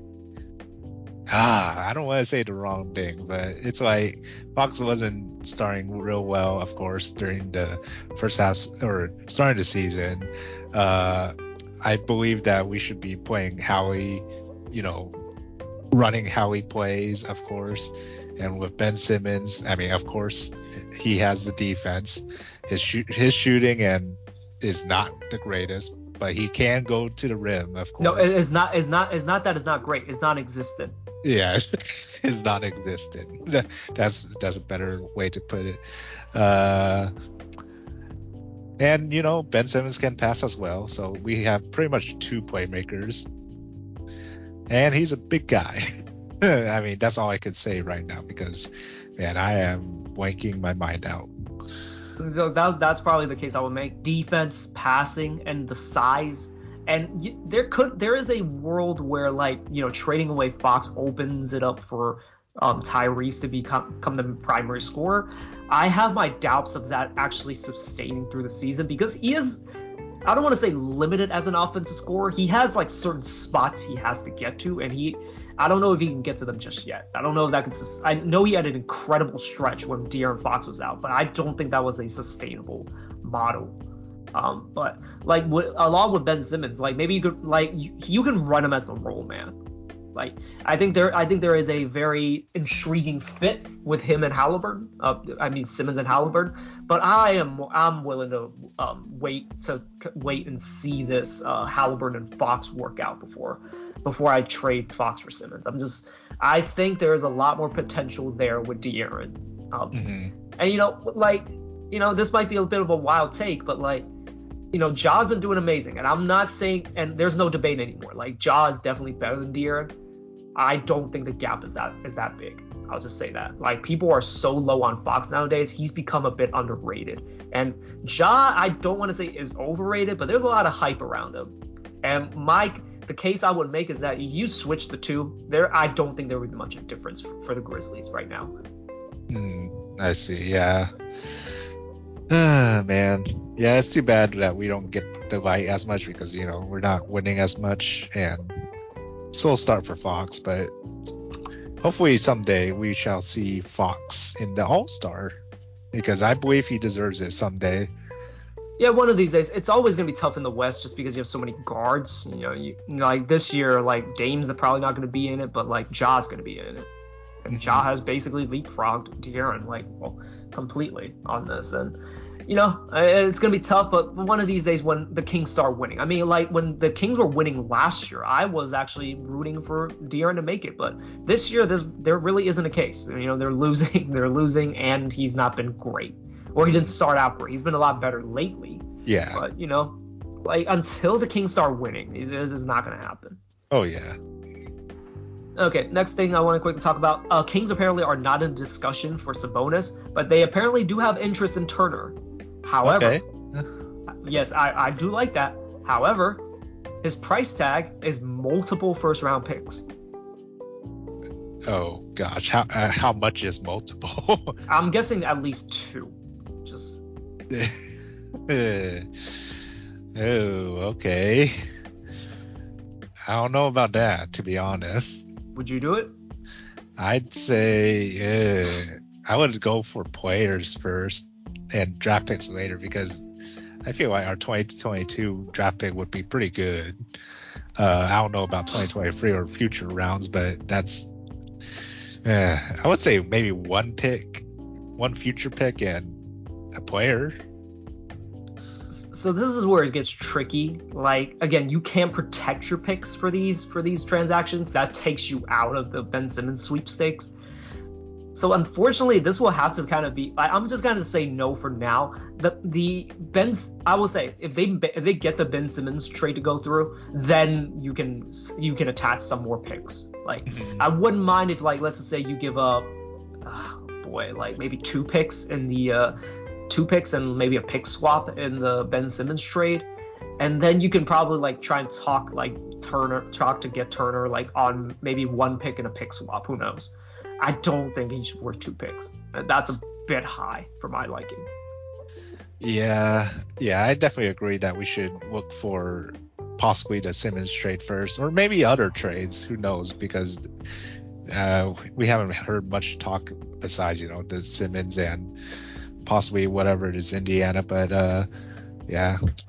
I don't want to say the wrong thing, but it's like Fox wasn't starting real well, of course, during the first half or starting the season. I believe that we should be playing Howie, you know, running Howie plays, of course. And with Ben Simmons, I mean, of course, he has the defense. His shooting and is not the greatest, but he can go to the rim, of course. No, it's not that it's not great. It's non-existent. Yeah, it's non-existent. That's a better way to put it. And, you know, Ben Simmons can pass as well, so we have pretty much two playmakers. And he's a big guy. I mean, that's all I could say right now because, man, I am blanking my mind out. That's probably the case I would make. Defense, passing, and the size. And there is a world where, like, you know, trading away Fox opens it up for Tyrese to become the primary scorer. I have my doubts of that actually sustaining through the season because he is, I don't want to say limited as an offensive scorer. He has, like, certain spots he has to get to, and I don't know if he can get to them just yet. I don't know if that could. I know he had an incredible stretch when De'Aaron Fox was out, but I don't think that was a sustainable model. But like along with Ben Simmons, like maybe you can run him as the role man. Like, I think there is a very intriguing fit with him and Haliburton. Simmons and Haliburton. But I'm willing to wait and see this Haliburton and Fox workout before I trade Fox for Simmons. I think there is a lot more potential there with De'Aaron. And this might be a bit of a wild take, but Ja's been doing amazing, and I'm not saying, and there's no debate anymore. Ja is definitely better than De'Aaron. I don't think the gap is that big. I'll just say that. People are so low on Fox nowadays. He's become a bit underrated. And Ja, I don't want to say is overrated, but there's a lot of hype around him. And the case I would make is that you switch the two. I don't think there would be much of a difference for the Grizzlies right now. I see. Yeah. Man. Yeah, it's too bad that we don't get the bite as much because, we're not winning as much. And slow start for Fox, but hopefully someday we shall see Fox in the All-Star because I believe he deserves it someday. Yeah, one of these days. It's always going to be tough in the West just because you have so many guards. This year, Dame's probably not going to be in it, but, Ja's going to be in it. And Ja has basically leapfrogged De'Aaron, completely on this. And, it's going to be tough, but one of these days when the Kings start winning. When the Kings were winning last year, I was actually rooting for De'Aaron to make it. But this year, there really isn't a case. They're losing, and he's not been great. Or he didn't start out great. He's been a lot better lately. Yeah. But, until the Kings start winning, this is not going to happen. Oh, yeah. Okay, next thing I want to quickly talk about. Kings apparently are not in discussion for Sabonis, but they apparently do have interest in Turner. However, yes, I do like that. However, his price tag is multiple first-round picks. Oh, gosh. How much is multiple? I'm guessing at least two. Just... okay. I don't know about that, to be honest. Would you do it? I'd say I would go for players first and draft picks later because I feel like our 2022 draft pick would be pretty good. I don't know about 2023 or future rounds, but that's I would say maybe one future pick and a player. So this is where it gets tricky. Again, you can't protect your picks for these transactions. That takes you out of the Ben Simmons sweepstakes. So unfortunately, this will have to kind of be. I'm just going to say no for now. The Ben's. I will say if they get the Ben Simmons trade to go through, then you can attach some more picks. I wouldn't mind if let's just say you give up, maybe two picks in the. Two picks and maybe a pick swap in the Ben Simmons trade, and then you can probably try and talk Turner on maybe one pick and a pick swap. Who knows? I don't think he's worth two picks. That's a bit high for my liking. Yeah, I definitely agree that we should look for possibly the Simmons trade first, or maybe other trades. Who knows? Because we haven't heard much talk besides the Simmons and. Possibly whatever it is, Indiana, but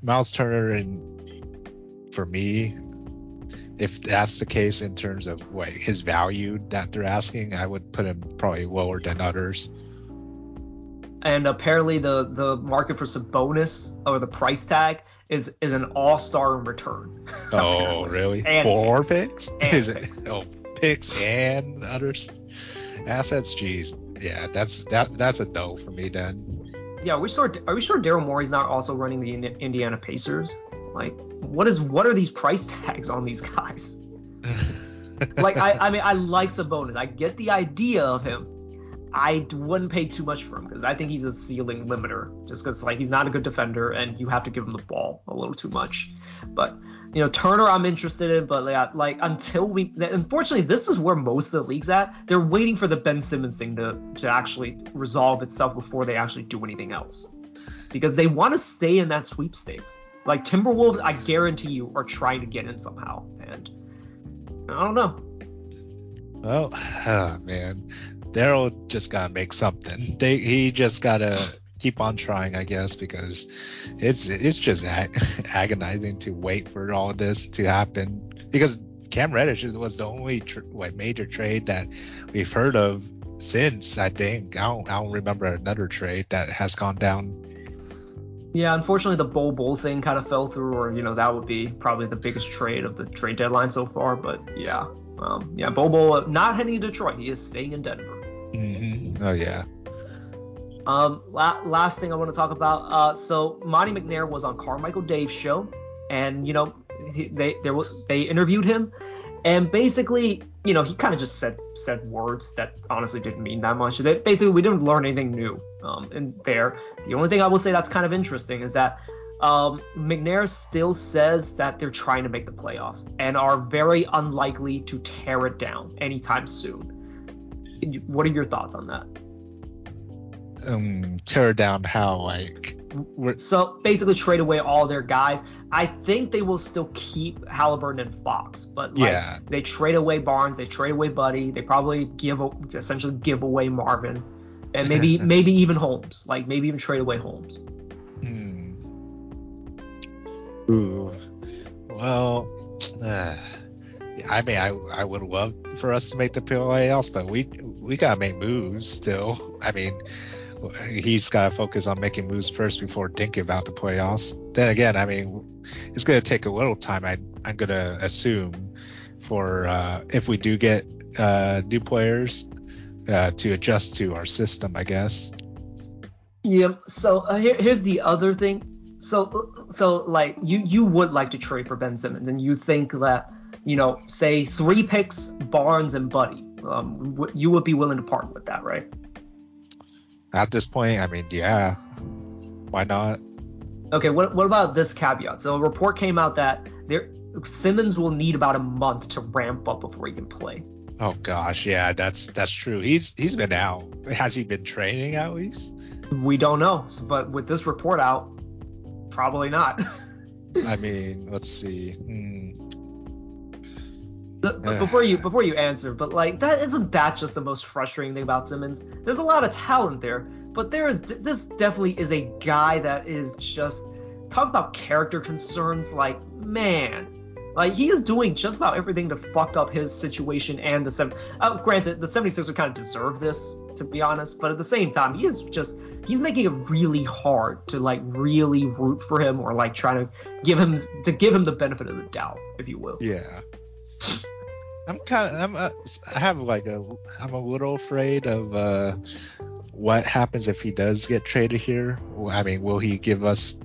Miles Turner, and for me, if that's the case in terms of his value that they're asking, I would put him probably lower than others. And apparently, the market for Sabonis or the price tag is an all-star in return. Oh, really? And 4 picks? Picks and others. Assets, geez. Yeah, that's a no for me then. Yeah, are we sure Daryl Morey's not also running the Indiana Pacers? What are these price tags on these guys? I like Sabonis. I get the idea of him. I wouldn't pay too much for him because I think he's a ceiling limiter. Just because he's not a good defender and you have to give him the ball a little too much. But Turner, I'm interested in, but unfortunately, this is where most of the league's at. They're waiting for the Ben Simmons thing to actually resolve itself before they actually do anything else, because they want to stay in that sweepstakes. Timberwolves, I guarantee you, are trying to get in somehow, and I don't know. Well, man. Daryl just gotta make something. He just gotta keep on trying, I guess, because it's just agonizing to wait for all this to happen. Because Cam Reddish was the only major trade that we've heard of since, I think. I don't remember another trade that has gone down. Yeah, unfortunately, the Bol thing kind of fell through, or, you know, that would be probably the biggest trade of the trade deadline so far. But, yeah. Bol not heading to Detroit. He is staying in Denver. Mm-hmm. Oh, yeah. Last thing I want to talk about. So Monty McNair was on Carmichael Dave's show, and, you know, they interviewed him, and basically, you know, he kind of just said words that honestly didn't mean that much. Basically, we didn't learn anything new in there. The only thing I will say that's kind of interesting is that McNair still says that they're trying to make the playoffs and are very unlikely to tear it down anytime soon. What are your thoughts on that? Tear down how, like... So basically trade away all their guys. I think they will still keep Haliburton and Fox, but They trade away Barnes, they trade away Buddy, they probably essentially give away Marvin, and maybe even Holmes, like maybe even trade away Holmes. Ooh, well, I mean, I would love for us to make the playoffs, but we gotta make moves still. I mean, he's got to focus on making moves first before thinking about the playoffs. Then again, I mean, it's going to take a little time, I'm going to assume, for if we do get new players to adjust to our system, I guess. Yeah, so here's the other thing. So like, you would like to trade for Ben Simmons, and you think that, you know, say 3 picks, Barnes and Buddy, you would be willing to part with that, right? At this point, I mean, yeah, why not? Okay, what about this caveat? So a report came out that Simmons will need about a month to ramp up before he can play. Oh gosh, yeah, that's true. He's been out. Has he been training at least? We don't know, but with this report out, probably not. I mean, let's see. Before you answer, but like, that isn't that just the most frustrating thing about Simmons? There's a lot of talent there, but this definitely is a guy that is just, talk about character concerns. Like, man, like, he is doing just about everything to fuck up his situation, and granted, the 76ers kind of deserve this, to be honest, but at the same time, he's making it really hard to like really root for him, or like try to give him the benefit of the doubt, if you will. Yeah. I'm a little afraid of what happens if he does get traded here. I mean, will he give us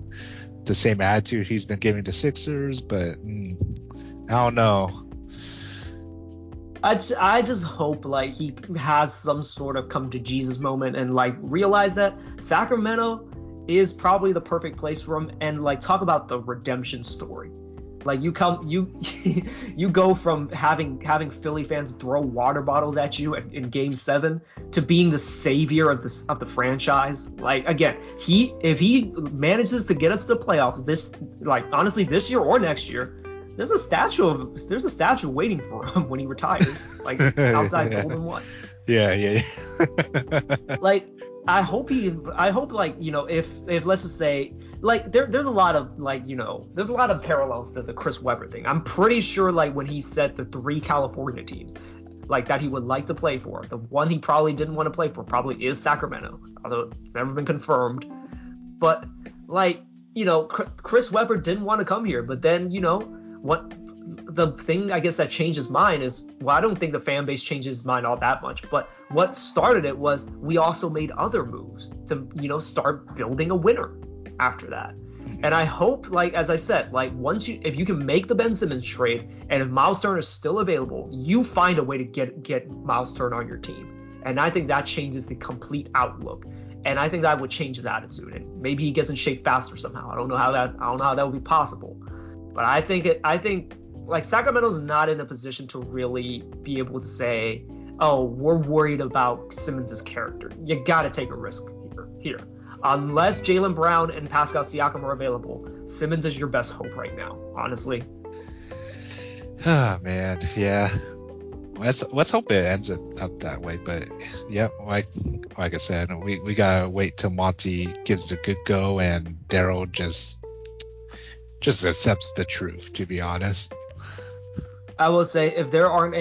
the same attitude he's been giving the Sixers? But I don't know. I just hope like he has some sort of come to Jesus moment and like realize that Sacramento is probably the perfect place for him, and like talk about the redemption story. Like, you go from having Philly fans throw water bottles at you in Game 7 to being the savior of the franchise. Like, again, if he manages to get us to the playoffs, this, like, honestly, this year or next year, there's a statue waiting for him when he retires, like outside Golden One. Yeah. Like, I hope like, you know, if let's just say, like, there's a lot of, like, you know, there's a lot of parallels to the Chris Webber thing. I'm pretty sure, like, when he said the 3 California teams, like, that he would like to play for, the one he probably didn't want to play for probably is Sacramento, although it's never been confirmed. But, like, you know, Chris Webber didn't want to come here, but then, you know, what the thing, I guess, that changed his mind is, well, I don't think the fan base changed his mind all that much, but what started it was we also made other moves to, you know, start building a winner after that. And I hope, like, as I said, like, if you can make the Ben Simmons trade, and if Miles Turner is still available, you find a way to get Miles Turner on your team. And I think that changes the complete outlook, and I think that would change his attitude, and maybe he gets in shape faster somehow. I don't know how that would be possible, but I think like Sacramento's not in a position to really be able to say, oh, we're worried about Simmons' character. You gotta take a risk here. Unless Jaylen Brown and Pascal Siakam are available, Simmons is your best hope right now, honestly. Oh, man, yeah. Let's hope it ends up that way. But, yeah, like I said, we got to wait till Monty gives it a good go and Daryl just accepts the truth, to be honest. I will say if there aren't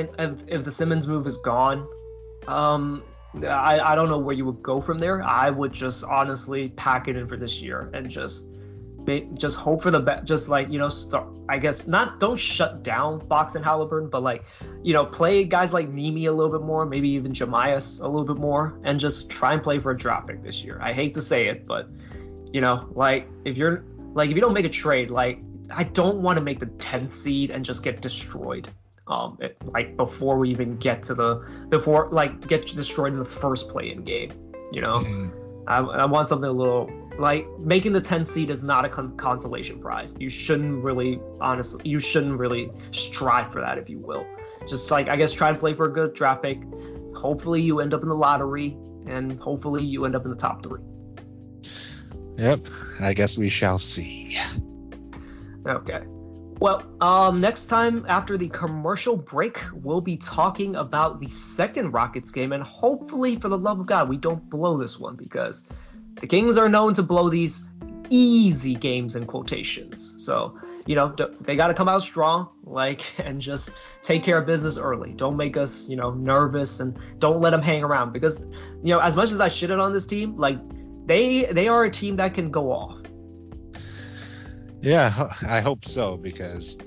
if the Simmons move is gone, I don't know where you would go from there. I would just honestly pack it in for this year and just hope for the best. Just like, you know, start, I guess not. Don't shut down Fox and Haliburton, but like, you know, play guys like Nimi a little bit more, maybe even Neemias a little bit more, and just try and play for a draft pick this year. I hate to say it, but you know, like if you don't make a trade, like I don't want to make the 10th seed and just get destroyed. Before we even get to get destroyed in the first play-in game, you know. Mm-hmm. I want something a little like making the 10th seed is not a consolation prize. You shouldn't really strive for that, if you will. Just like, I guess, try and play for a good draft pick. Hopefully you end up in the lottery, and hopefully you end up in the top 3. Yep, I guess we shall see. Okay. Well, next time after the commercial break, we'll be talking about the second Rockets game, and hopefully, for the love of God, we don't blow this one, because the Kings are known to blow these easy games in quotations. So, you know, they got to come out strong, and just take care of business early. Don't make us, you know, nervous, and don't let them hang around, because, you know, as much as I shitted on this team, they are a team that can go off. Yeah, I hope so, because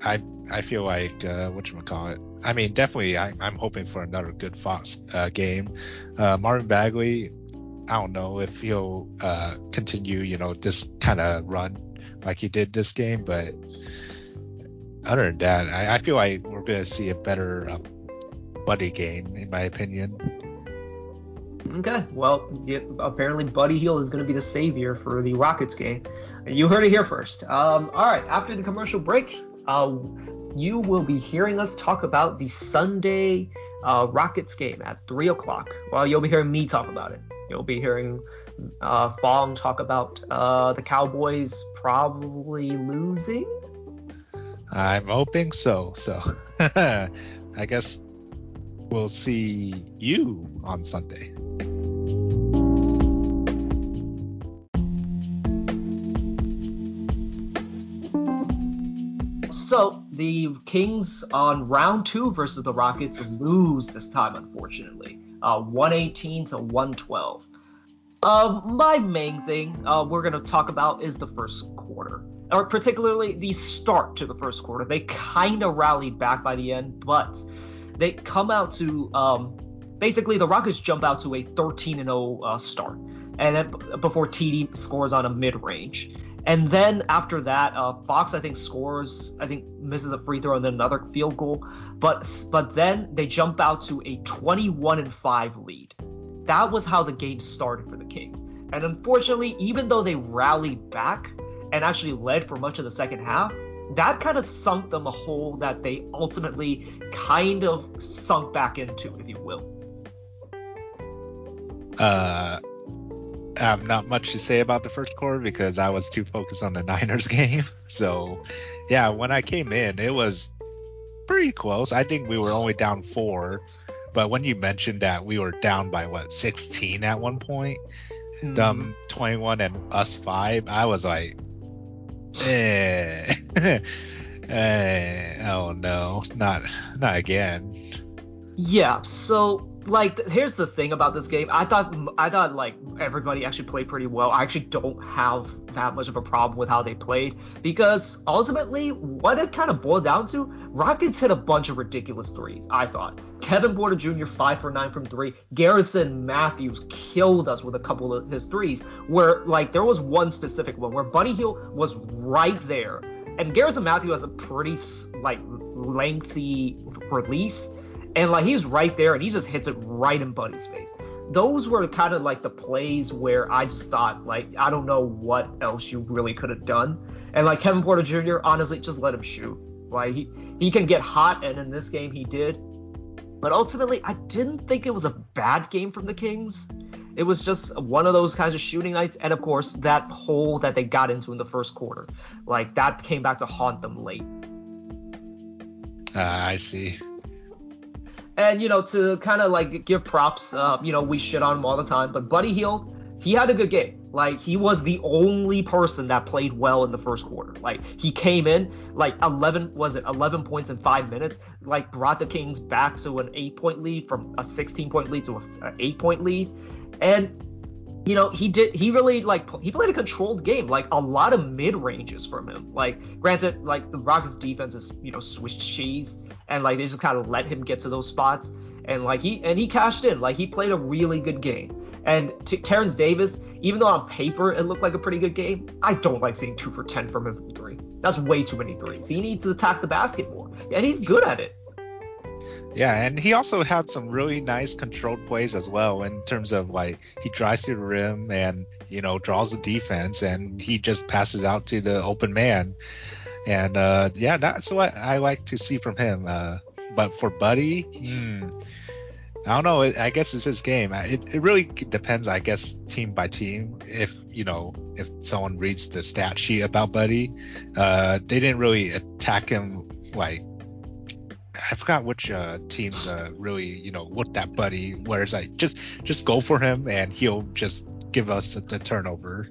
I feel like whatchamacallit. I mean, definitely I'm hoping for another good Fox game. Marvin Bagley, I don't know if he'll continue, you know, this kind of run like he did this game, but other than that, I feel like we're going to see a better Buddy game, in my opinion. Okay, well, apparently Buddy Hield is going to be the savior for the Rockets game. You heard it here first. All right, after the commercial break, you will be hearing us talk about the Sunday Rockets game at 3 o'clock. Well, you'll be hearing me talk about it. You'll be hearing Fong talk about the Cowboys probably losing. I'm hoping so. So I guess we'll see you on Sunday. So the Kings on round 2 versus the Rockets lose this time, unfortunately, 118-112. My main thing we're going to talk about is the first quarter, or particularly the start to the first quarter. They kind of rallied back by the end, but they come out to basically the Rockets jump out to a 13-0 start, and then before TD scores on a mid-range. And then after that, Fox, I think misses a free throw and then another field goal. But then they jump out to a 21-5 lead. That was how the game started for the Kings. And unfortunately, even though they rallied back and actually led for much of the second half, that kind of sunk them a hole that they ultimately kind of sunk back into, if you will. Not much to say about the first quarter, because I was too focused on the Niners game. So, yeah, when I came in, it was pretty close. I think we were only down 4. But when you mentioned that we were down by, 16 at one point? Mm. Them 21 and us 5, I was like, eh. Oh, no. Not again. Yeah, so... here's the thing about this game. I thought everybody actually played pretty well. I actually don't have that much of a problem with how they played, because ultimately what it kind of boiled down to, Rockets hit a bunch of ridiculous threes, I thought. Kevin Porter Jr., 5 for 9 from 3. Garrison Matthews killed us with a couple of his threes, where there was one specific one where Buddy Hield was right there, and Garrison Matthews has a pretty lengthy release. And he's right there, and he just hits it right in Buddy's face. Those were kind of the plays where I just thought, I don't know what else you really could have done. And Kevin Porter Jr., honestly, just let him shoot. He can get hot, and in this game he did. But ultimately, I didn't think it was a bad game from the Kings. It was just one of those kinds of shooting nights. And of course, that hole that they got into in the first quarter, that came back to haunt them late. I see. And, to kind of, give props, we shit on him all the time. But Buddy Hield, he had a good game. Like, he was the only person that played well in the first quarter. Like, he came in, like, 11 points in 5 minutes, like, brought the Kings back to an 8-point lead, from a 16-point lead to an 8-point lead. And, you know, he played a controlled game, like, a lot of mid-ranges from him. Like, granted, like, the Rockets' defense is, you know, Swiss cheese, and, like, they just kind of let him get to those spots. And, like, he cashed in. Like, he played a really good game. And Terrence Davis, even though on paper it looked like a pretty good game, I don't like seeing 2 for 10 from him from three. That's way too many threes. He needs to attack the basket more, and he's good at it. Yeah, and he also had some really nice controlled plays as well, in terms of, like, he drives to the rim and, you know, draws the defense, and he just passes out to the open man. And yeah, that's what I like to see from him. But for Buddy, I don't know. I guess it's his game. It really depends, I guess, team by team. If, you know, if someone reads the stat sheet about Buddy, they didn't really attack him. Like, I forgot which teams really, you know, looked at Buddy, where it's like, just go for him and he'll just give us the turnover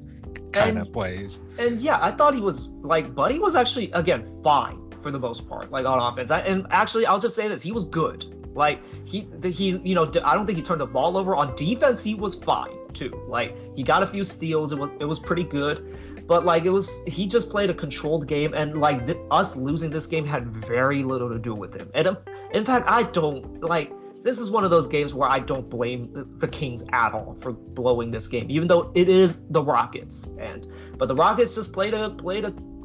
kind of plays. And yeah, I thought he was, like, Buddy was actually, again, fine for the most part, like, on offense. And actually, I'll just say this, he was good. Like, he, you know, I don't think he turned the ball over. On defense, he was fine too. Like, he got a few steals. It was pretty good, but, like, he just played a controlled game, and, like, us losing this game had very little to do with him. And in fact, I don't, like, this is one of those games where I don't blame the Kings at all for blowing this game, even though it is the Rockets. But the Rockets just played a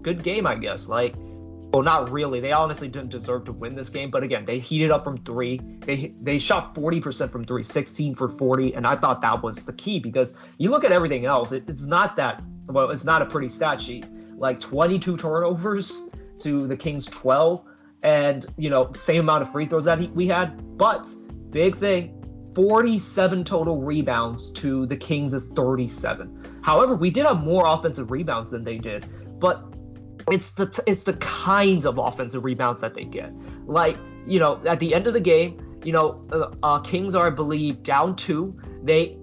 good game, I guess. Like, well, not really. They honestly didn't deserve to win this game. But again, they heated up from three. They shot 40% from three, 16 for 40. And I thought that was the key, because you look at everything else, it's not a pretty stat sheet. Like, 22 turnovers to the Kings 12, and, you know, same amount of free throws that we had. But big thing, 47 total rebounds to the Kings is 37. However, we did have more offensive rebounds than they did, but it's the kinds of offensive rebounds that they get. Like, you know, at the end of the game, you know, Kings are, I believe, down 2. They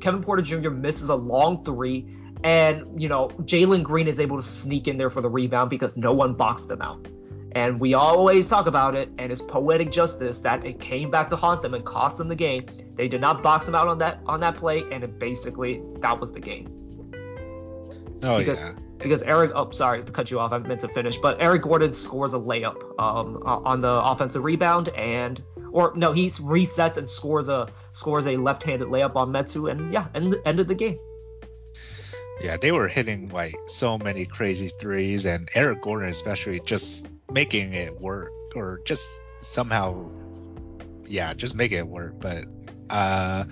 Kevin Porter Jr. misses a long 3, and, you know, Jalen Green is able to sneak in there for the rebound because no one boxed them out. And we always talk about it, and it's poetic justice that it came back to haunt them and cost them the game. They did not box them out on that play, and it basically, that was the game. Oh, because, yeah. Because Eric, oh, sorry to cut you off. I meant to finish, but Eric Gordon scores a layup on the offensive rebound, he resets and scores a left-handed layup on Metsu, and yeah, and ended the game. Yeah, they were hitting, like, so many crazy threes, and Eric Gordon especially just making it work, or just somehow, yeah, just making it work. But I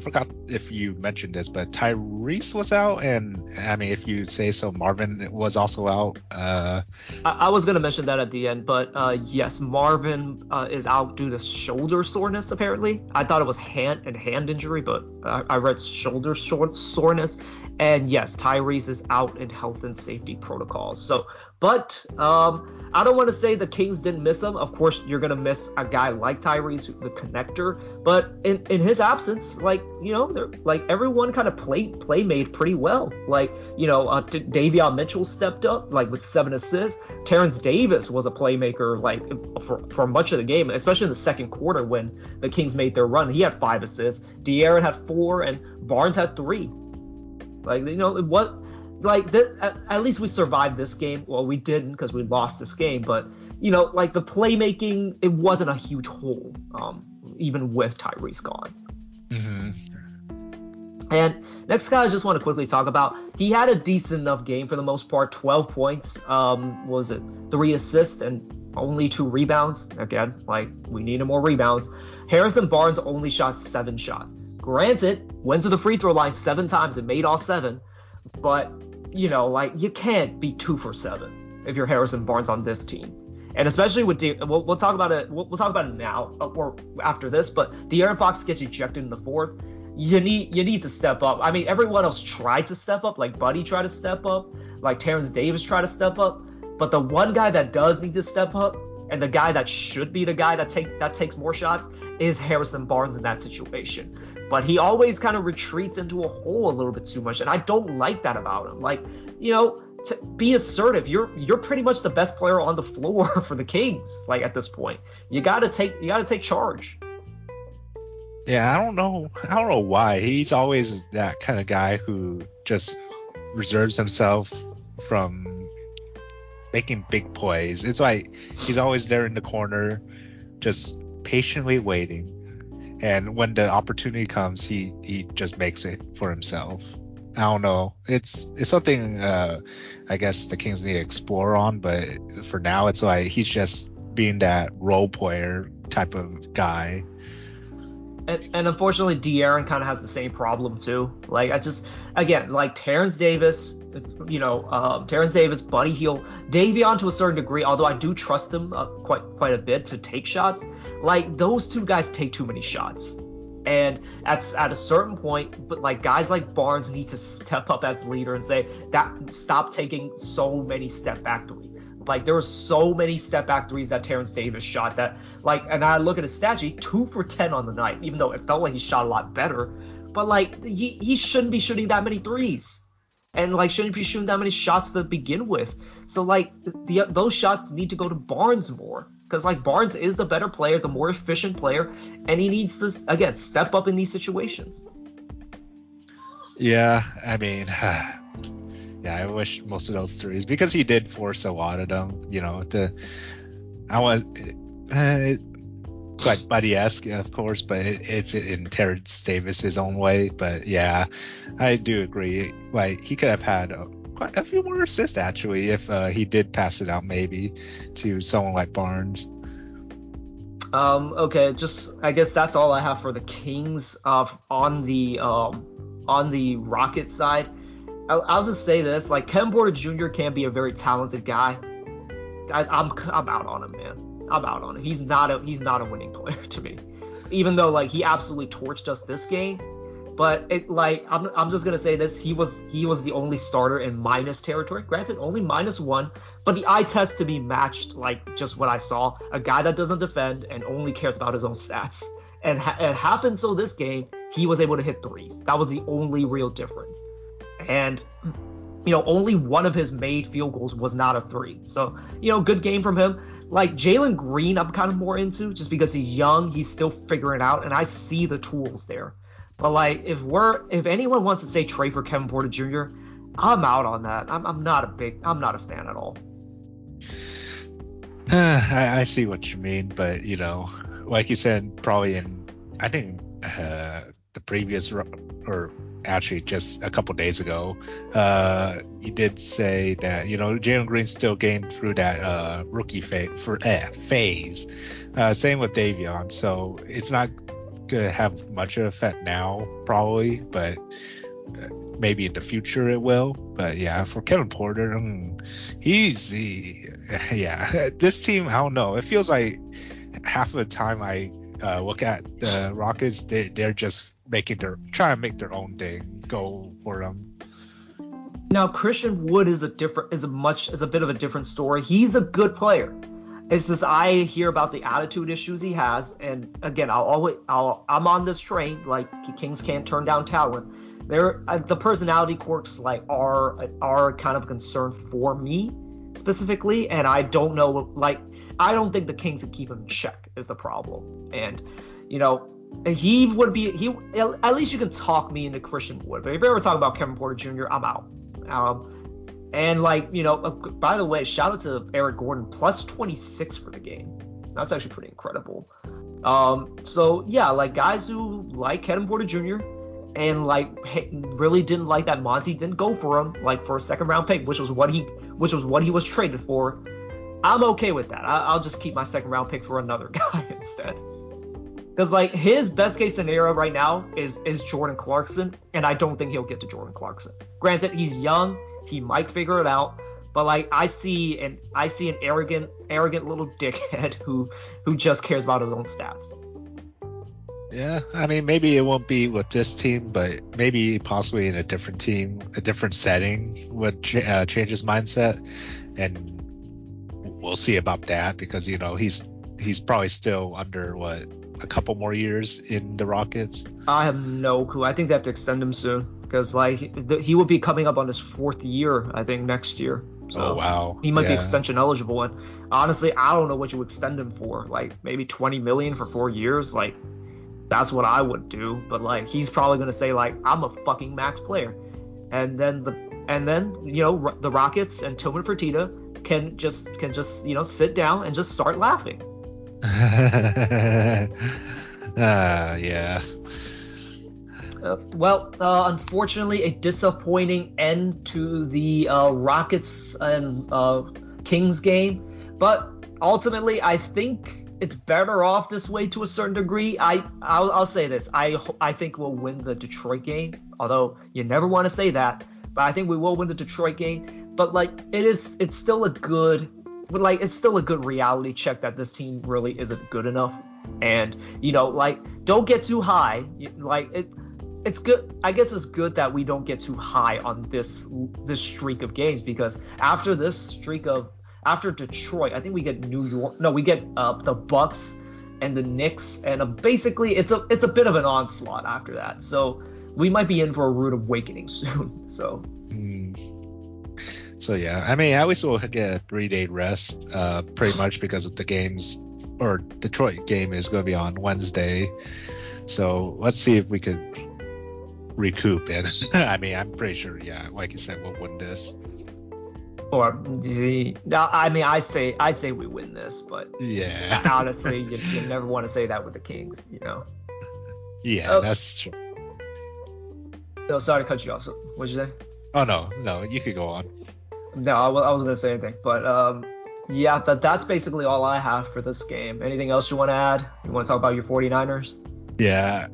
forgot if you mentioned this, but Tyrese was out, and, I mean, if you say so, Marvin was also out. I was going to mention that at the end, but yes, Marvin is out due to shoulder soreness, apparently. I thought it was hand injury, but I read shoulder soreness. And yes, Tyrese is out in health and safety protocols. So, but I don't want to say the Kings didn't miss him. Of course, you're going to miss a guy like Tyrese, the connector. But in his absence, like, you know, like, everyone kind of made pretty well. Like, you know, Davion Mitchell stepped up, like, with 7 assists. Terrence Davis was a playmaker, like, for much of the game, especially in the second quarter when the Kings made their run. He had 5 assists. De'Aaron had 4, and Barnes had 3. Like, you know, at least we survived this game. Well, we didn't, because we lost this game. But, you know, like, the playmaking, it wasn't a huge hole, even with Tyrese gone. Mm-hmm. And next guy I just want to quickly talk about, he had a decent enough game for the most part. 12 points, 3 assists, and only 2 rebounds. Again, like, we needed more rebounds. Harrison Barnes only shot 7 shots. Granted, went to the free throw line 7 times and made all 7, but, you know, like, you can't be 2 for 7 if you're Harrison Barnes on this team. And especially with we'll talk about it. We'll talk about it now or after this. But De'Aaron Fox gets ejected in the 4th. You need to step up. I mean, everyone else tried to step up. Like, Buddy tried to step up. Like, Terrence Davis tried to step up. But the one guy that does need to step up, and the guy that should be the guy that takes more shots, is Harrison Barnes in that situation. but he always kind of retreats into a hole a little bit too much, and I don't like that about him. Like, you know, to be assertive. You're pretty much the best player on the floor for the Kings. Like, at this point, you gotta take charge. Yeah, I don't know why he's always that kind of guy who just reserves himself from making big plays. It's like he's always there in the corner, just patiently waiting, and when the opportunity comes, he just makes it for himself. I don't know. It's something I guess the Kings need to explore on, but for now it's like he's just being that role player type of guy. And unfortunately, De'Aaron kind of has the same problem too. Like, I just, again, like Terrence Davis, Buddy Hield, Davion to a certain degree, although I do trust him quite a bit to take shots. Like, those two guys take too many shots. And at a certain point, but like guys like Barnes need to step up as the leader and say that stop taking so many step back threes. Like, there were so many step back threes that Terrence Davis shot that, like, and I look at his stat sheet, 2 for 10 on the night, even though it felt like he shot a lot better. But like, he shouldn't be shooting that many threes, and like shouldn't be shooting that many shots to begin with. So like those shots need to go to Barnes more, because like Barnes is the better player, the more efficient player, and he needs to, again, step up in these situations. Yeah, I mean. Yeah, I wish most of those threes, because he did force a lot of them, you know. It's like Buddy-esque, of course, but it's in Terrence Davis's own way. But yeah, I do agree. Like, he could have had quite a few more assists, actually, if he did pass it out, maybe, to someone like Barnes. Okay, just, I guess that's all I have for the Kings. On the Rockets side, I'll just say this, like, Kevin Porter Jr. can be a very talented guy. I'm out on him, man. I'm out on him. He's not a winning player to me, even though like he absolutely torched us this game. But it, like, I'm just gonna say this, he was the only starter in minus territory. Granted, only -1, but the eye test to me matched like just what I saw. A guy that doesn't defend and only cares about his own stats. And it happened so this game he was able to hit threes. That was the only real difference. And, you know, only one of his made field goals was not a three. So, you know, good game from him. Like, Jalen Green, I'm kind of more into, just because he's young. He's still figuring it out, and I see the tools there. But, like, if anyone wants to say trade for Kevin Porter Jr., I'm out on that. I'm not a fan at all. I see what you mean, but, you know, like you said, probably the previous, or actually just a couple days ago, you did say that, you know, Jalen Green still gained through that rookie phase. Same with Davion, so it's not gonna have much of an effect now, probably, but maybe in the future it will. But yeah, for Kevin Porter, this team, I don't know. It feels like half of the time I look at the Rockets, they're just trying to make their own thing go for them. Now, Christian Wood is a bit of a different story. He's a good player. It's just I hear about the attitude issues he has, and again, I'm on this train. Like, Kings can't turn down talent. The personality quirks like are kind of a concern for me specifically, and I don't know. Like, I don't think the Kings can keep him in check is the problem, and you know. And at least you can talk me into Christian Wood. But if you're ever talking about Kevin Porter Jr., I'm out. And like, you know, by the way, shout out to Eric Gordon, +26 for the game. That's actually pretty incredible. So yeah, like guys who like Kevin Porter Jr. and like really didn't like that Monty didn't go for him, like for a second round pick, which was what he was traded for. I'm okay with that. I'll just keep my second round pick for another guy instead. Because, like, his best-case scenario right now is Jordan Clarkson, and I don't think he'll get to Jordan Clarkson. Granted, he's young. He might figure it out. But, like, I see an arrogant little dickhead who just cares about his own stats. Yeah, I mean, maybe it won't be with this team, but maybe possibly in a different team, a different setting would change his mindset. And we'll see about that because, you know, he's probably still under, what, a couple more years in the Rockets? I have no clue. I think they have to extend him soon because he will be coming up on his fourth year, I think, next year. So he might be extension eligible. And honestly, I don't know what you extend him for. Maybe $20 million for 4 years. That's what I would do. But he's probably gonna say I'm a fucking max player, and then the Rockets and Tillman Fertitta can just sit down and just start laughing. Yeah. Unfortunately, a disappointing end to the Rockets and Kings game. But ultimately, I think it's better off this way to a certain degree. I'll say this. I think we'll win the Detroit game, although you never want to say that. But I think we will win the Detroit game. But it's still a good reality check that this team really isn't good enough. And don't get too high. It's good. I guess it's good that we don't get too high on this streak of games, because after this streak of after Detroit, I think we get New York. No, we get the Bucks and the Knicks, and basically it's a bit of an onslaught after that. So we might be in for a rude awakening soon. So. So yeah, I mean, I always will get a 3-day rest, pretty much because of the games, or Detroit game is going to be on Wednesday. So let's see if we could recoup it. I mean, I'm pretty sure, yeah, like you said, we'll win this. I say we win this, but yeah, honestly, you never want to say that with the Kings, Yeah, that's true. No, sorry to cut you off. So, what'd you say? Oh no, you could go on. No, I wasn't gonna say anything, but yeah, that's basically all I have for this game. Anything else you want to add? You want to talk about your 49ers? Yeah.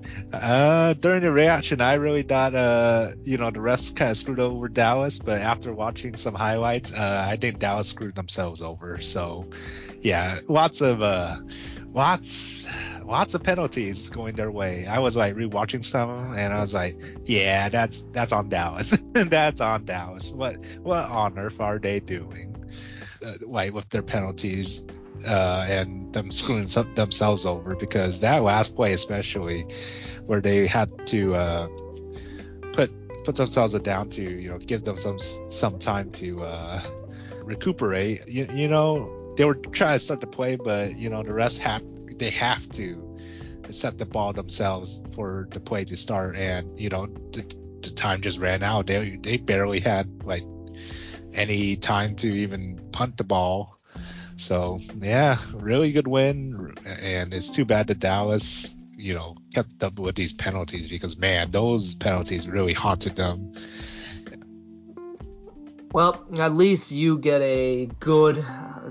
During the reaction, I really thought, the refs kind of screwed over Dallas, but after watching some highlights, I think Dallas screwed themselves over. So, yeah, lots of penalties going their way. I was rewatching some, and I was yeah, that's on Dallas. That's on Dallas. What on earth are they doing? With their penalties and them screwing themselves over, because that last play especially, where they had to put themselves down to give them some time to recuperate. They were trying to start the play, but the refs have to accept the ball themselves for the play to start, and the time just ran out. They barely had any time to even punt the ball. So yeah, really good win, and it's too bad that Dallas kept up with these penalties, because man, those penalties really haunted them. Well, at least you get a good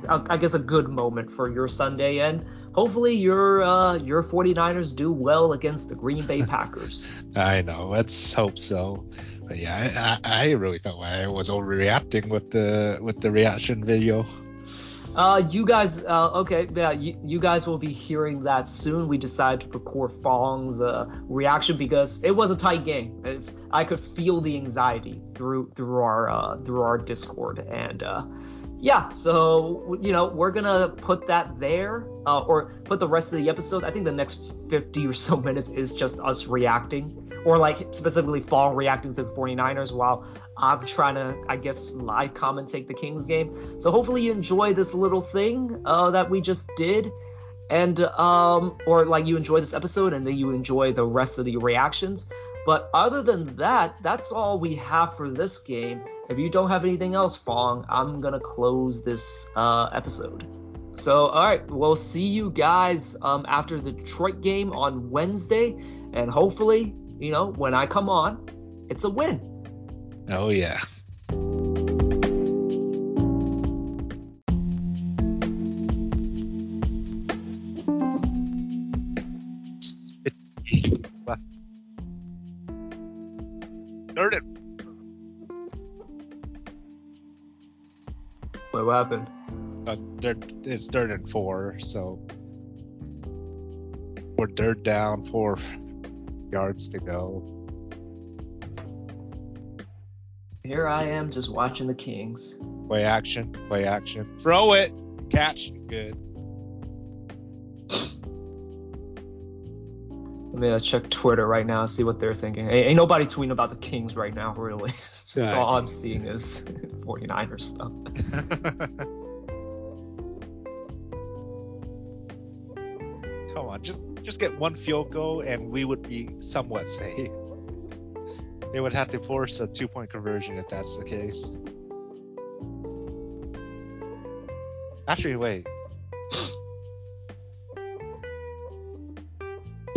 moment for your Sunday, and hopefully your 49ers do well against the Green Bay Packers. I know, let's hope so. But yeah, I really felt like I was overreacting with the reaction video. You guys, okay, yeah, you guys will be hearing that soon. We decided to record Fong's reaction because it was a tight game. I could feel the anxiety through our Discord, and yeah, so we're gonna put that there, or put the rest of the episode. I think the next 50 or so minutes is just us reacting, or specifically Fong reacting to the 49ers while I'm trying to, I guess, live commentate the Kings game. So hopefully you enjoy this little thing that we just did, and you enjoy this episode, and then you enjoy the rest of the reactions. But other than that, that's all we have for this game. If you don't have anything else, Fong, I'm going to close this episode. So, all right, we'll see you guys after the Detroit game on Wednesday. And hopefully, when I come on, it's a win. Oh, yeah. Wait, what happened? It's 3rd and 4, so we're 3rd down, 4 yards to go. Here I am, just watching the Kings. Play action. Throw it. Catch. Good. Let me check Twitter right now and see what they're thinking. Ain't nobody tweeting about the Kings right now, really. So right. All I'm seeing is 49ers stuff. Come on, just get one field goal and we would be somewhat safe. They would have to force a two-point conversion if that's the case. Actually, wait.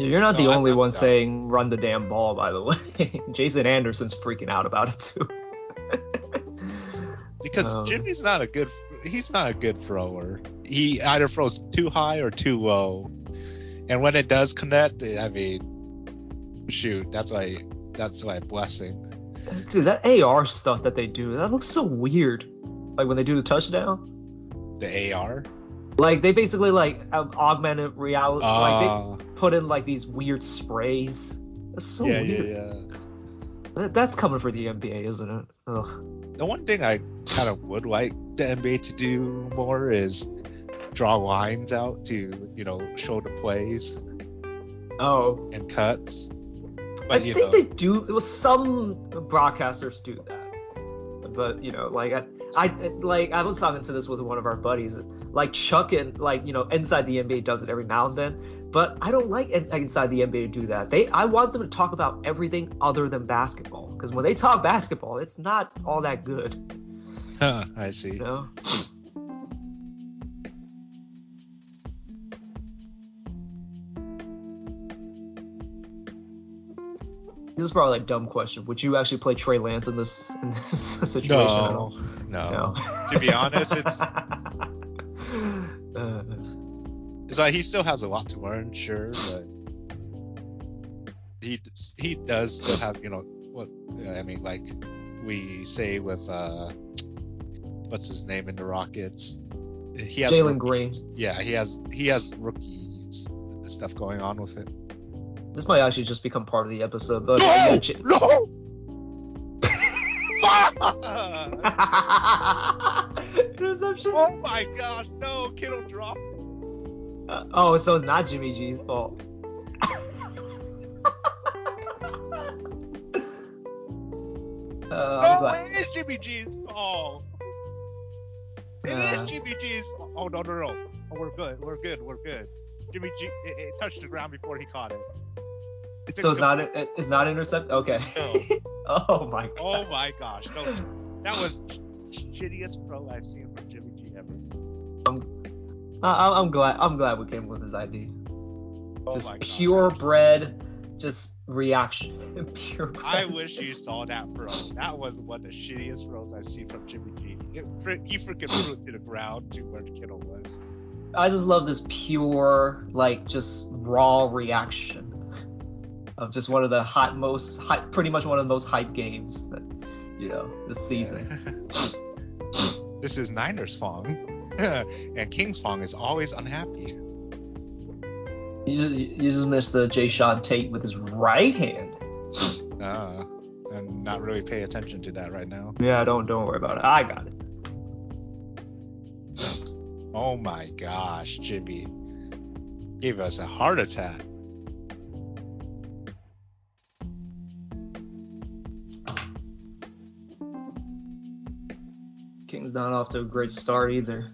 You're not the only one saying run the damn ball, by the way. Jason Anderson's freaking out about it too. Because Jimmy's not a good thrower. He either throws too high or too low. And when it does connect, I mean, shoot, that's like a blessing. Dude, that AR stuff that they do, that looks so weird. Like when they do the touchdown. The AR? Like they basically like augmented reality. Like they put in like these weird sprays. That's so weird. Yeah. That's coming for the NBA, isn't it? Ugh. The one thing I kind of would like the NBA to do more is draw lines out to, show the plays. Oh. And cuts. But, I think they do. Well, some broadcasters do that. But, I was talking to this with one of our buddies. Like, Chuck and, Inside the NBA does it every now and then. But I don't like Inside the NBA to do that. I want them to talk about everything other than basketball. Because when they talk basketball, it's not all that good. Huh, I see. This is probably a dumb question. Would you actually play Trey Lance in this situation at all? No. To be honest, it's like he still has a lot to learn, sure, but he does still have like we say with what's his name in the Rockets? He has Jalen Green. Yeah, he has rookie stuff going on with it. This might actually just become part of the episode, but no. Interception. Oh my God, no! Kittle dropped. So it's not Jimmy G's fault. It is Jimmy G's fault. It is Jimmy G's fault. Oh no! Oh, we're good. Jimmy G it touched the ground before he caught it. So it's not intercept? Okay. No. Oh my God. Oh my gosh. No, that was shittiest pro I've seen from Jimmy G ever. I'm glad we came with his idea. Just purebred reaction. Purebred. I wish you saw that pro. That was one of the shittiest pros I've seen from Jimmy G. He freaking threw it to the ground to where the Kittle was. I just love this pure, just raw reaction. Of just one of the pretty much one of the most hype games that this season. This is Niners Fong, and Kings Fong is always unhappy. You just missed the Jae'Sean Tate with his right hand. I'm not really paying attention to that right now. Yeah, don't worry about it. I got it. Oh my gosh, Jimmy gave us a heart attack. Kings not off to a great start either.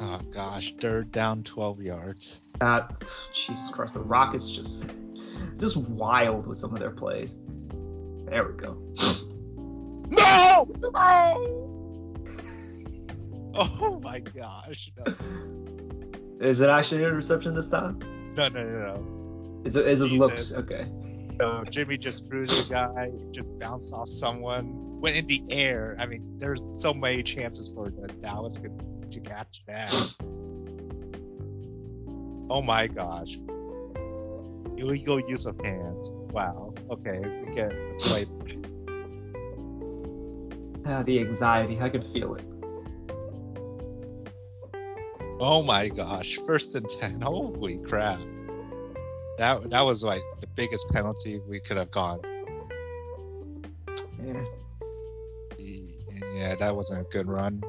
Oh gosh, third down, 12 yards. Jesus Christ, the Rockets just wild with some of their plays. There we go. No! Oh my gosh. No. Is it actually an interception this time? No. It looks okay. So Jimmy just threw the guy, just bounced off someone, went in the air. I mean, there's so many chances for Dallas to catch that. Oh my gosh. Illegal use of hands. Wow. Okay, we get the play. The anxiety, I can feel it. Oh my gosh, 1st and 10. Holy crap. That was like the biggest penalty we could have gone. Yeah, that wasn't a good run.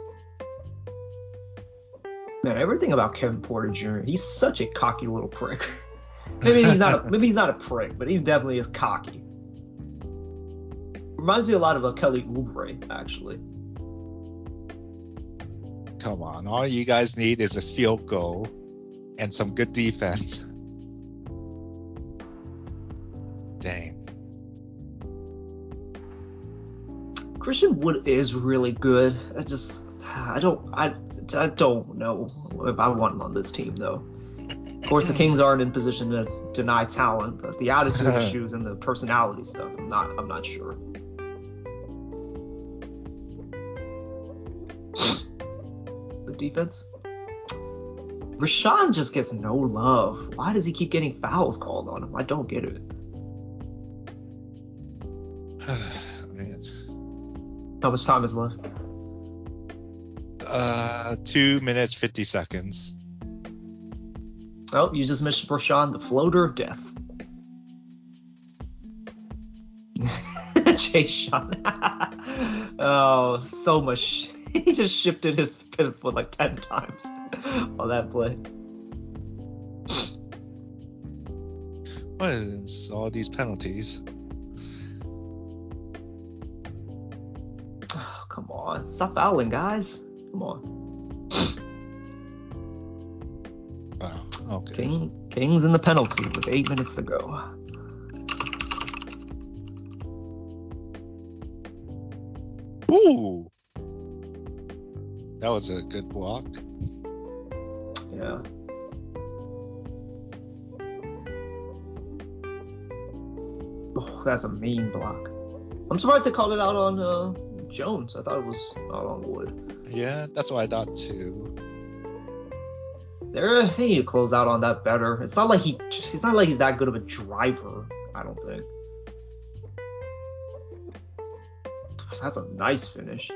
man, everything about Kevin Porter Jr., he's such a cocky little prick. maybe he's not a prick, but he definitely is cocky. Reminds me a lot of a Kelly Oubre, actually. Come on, all you guys need is a field goal and some good defense. Dang. Christian Wood is really good. I don't know if I want him on this team, though. Of course, the Kings aren't in position to deny talent, but the attitude issues and the personality stuff, I'm not sure. Defense. Rashawn just gets no love. Why does he keep getting fouls called on him? I don't get it. Man. How much time is left? 2 minutes, 50 seconds. Oh, you just missed Rashawn, the floater of death. Jae'Sean. Oh, so much shit. He just shifted his pivot foot like 10 times on that play. What is all these penalties? Oh, come on. Stop fouling, guys. Come on. Wow. Okay. Kings in the penalty with 8 minutes to go. Ooh! That was a good block. Yeah. Oh, that's a mean block. I'm surprised they called it out on Jones. I thought it was out on Wood. Yeah, that's what I thought too. They need to close out on that better. It's not like he's that good of a driver, I don't think. That's a nice finish.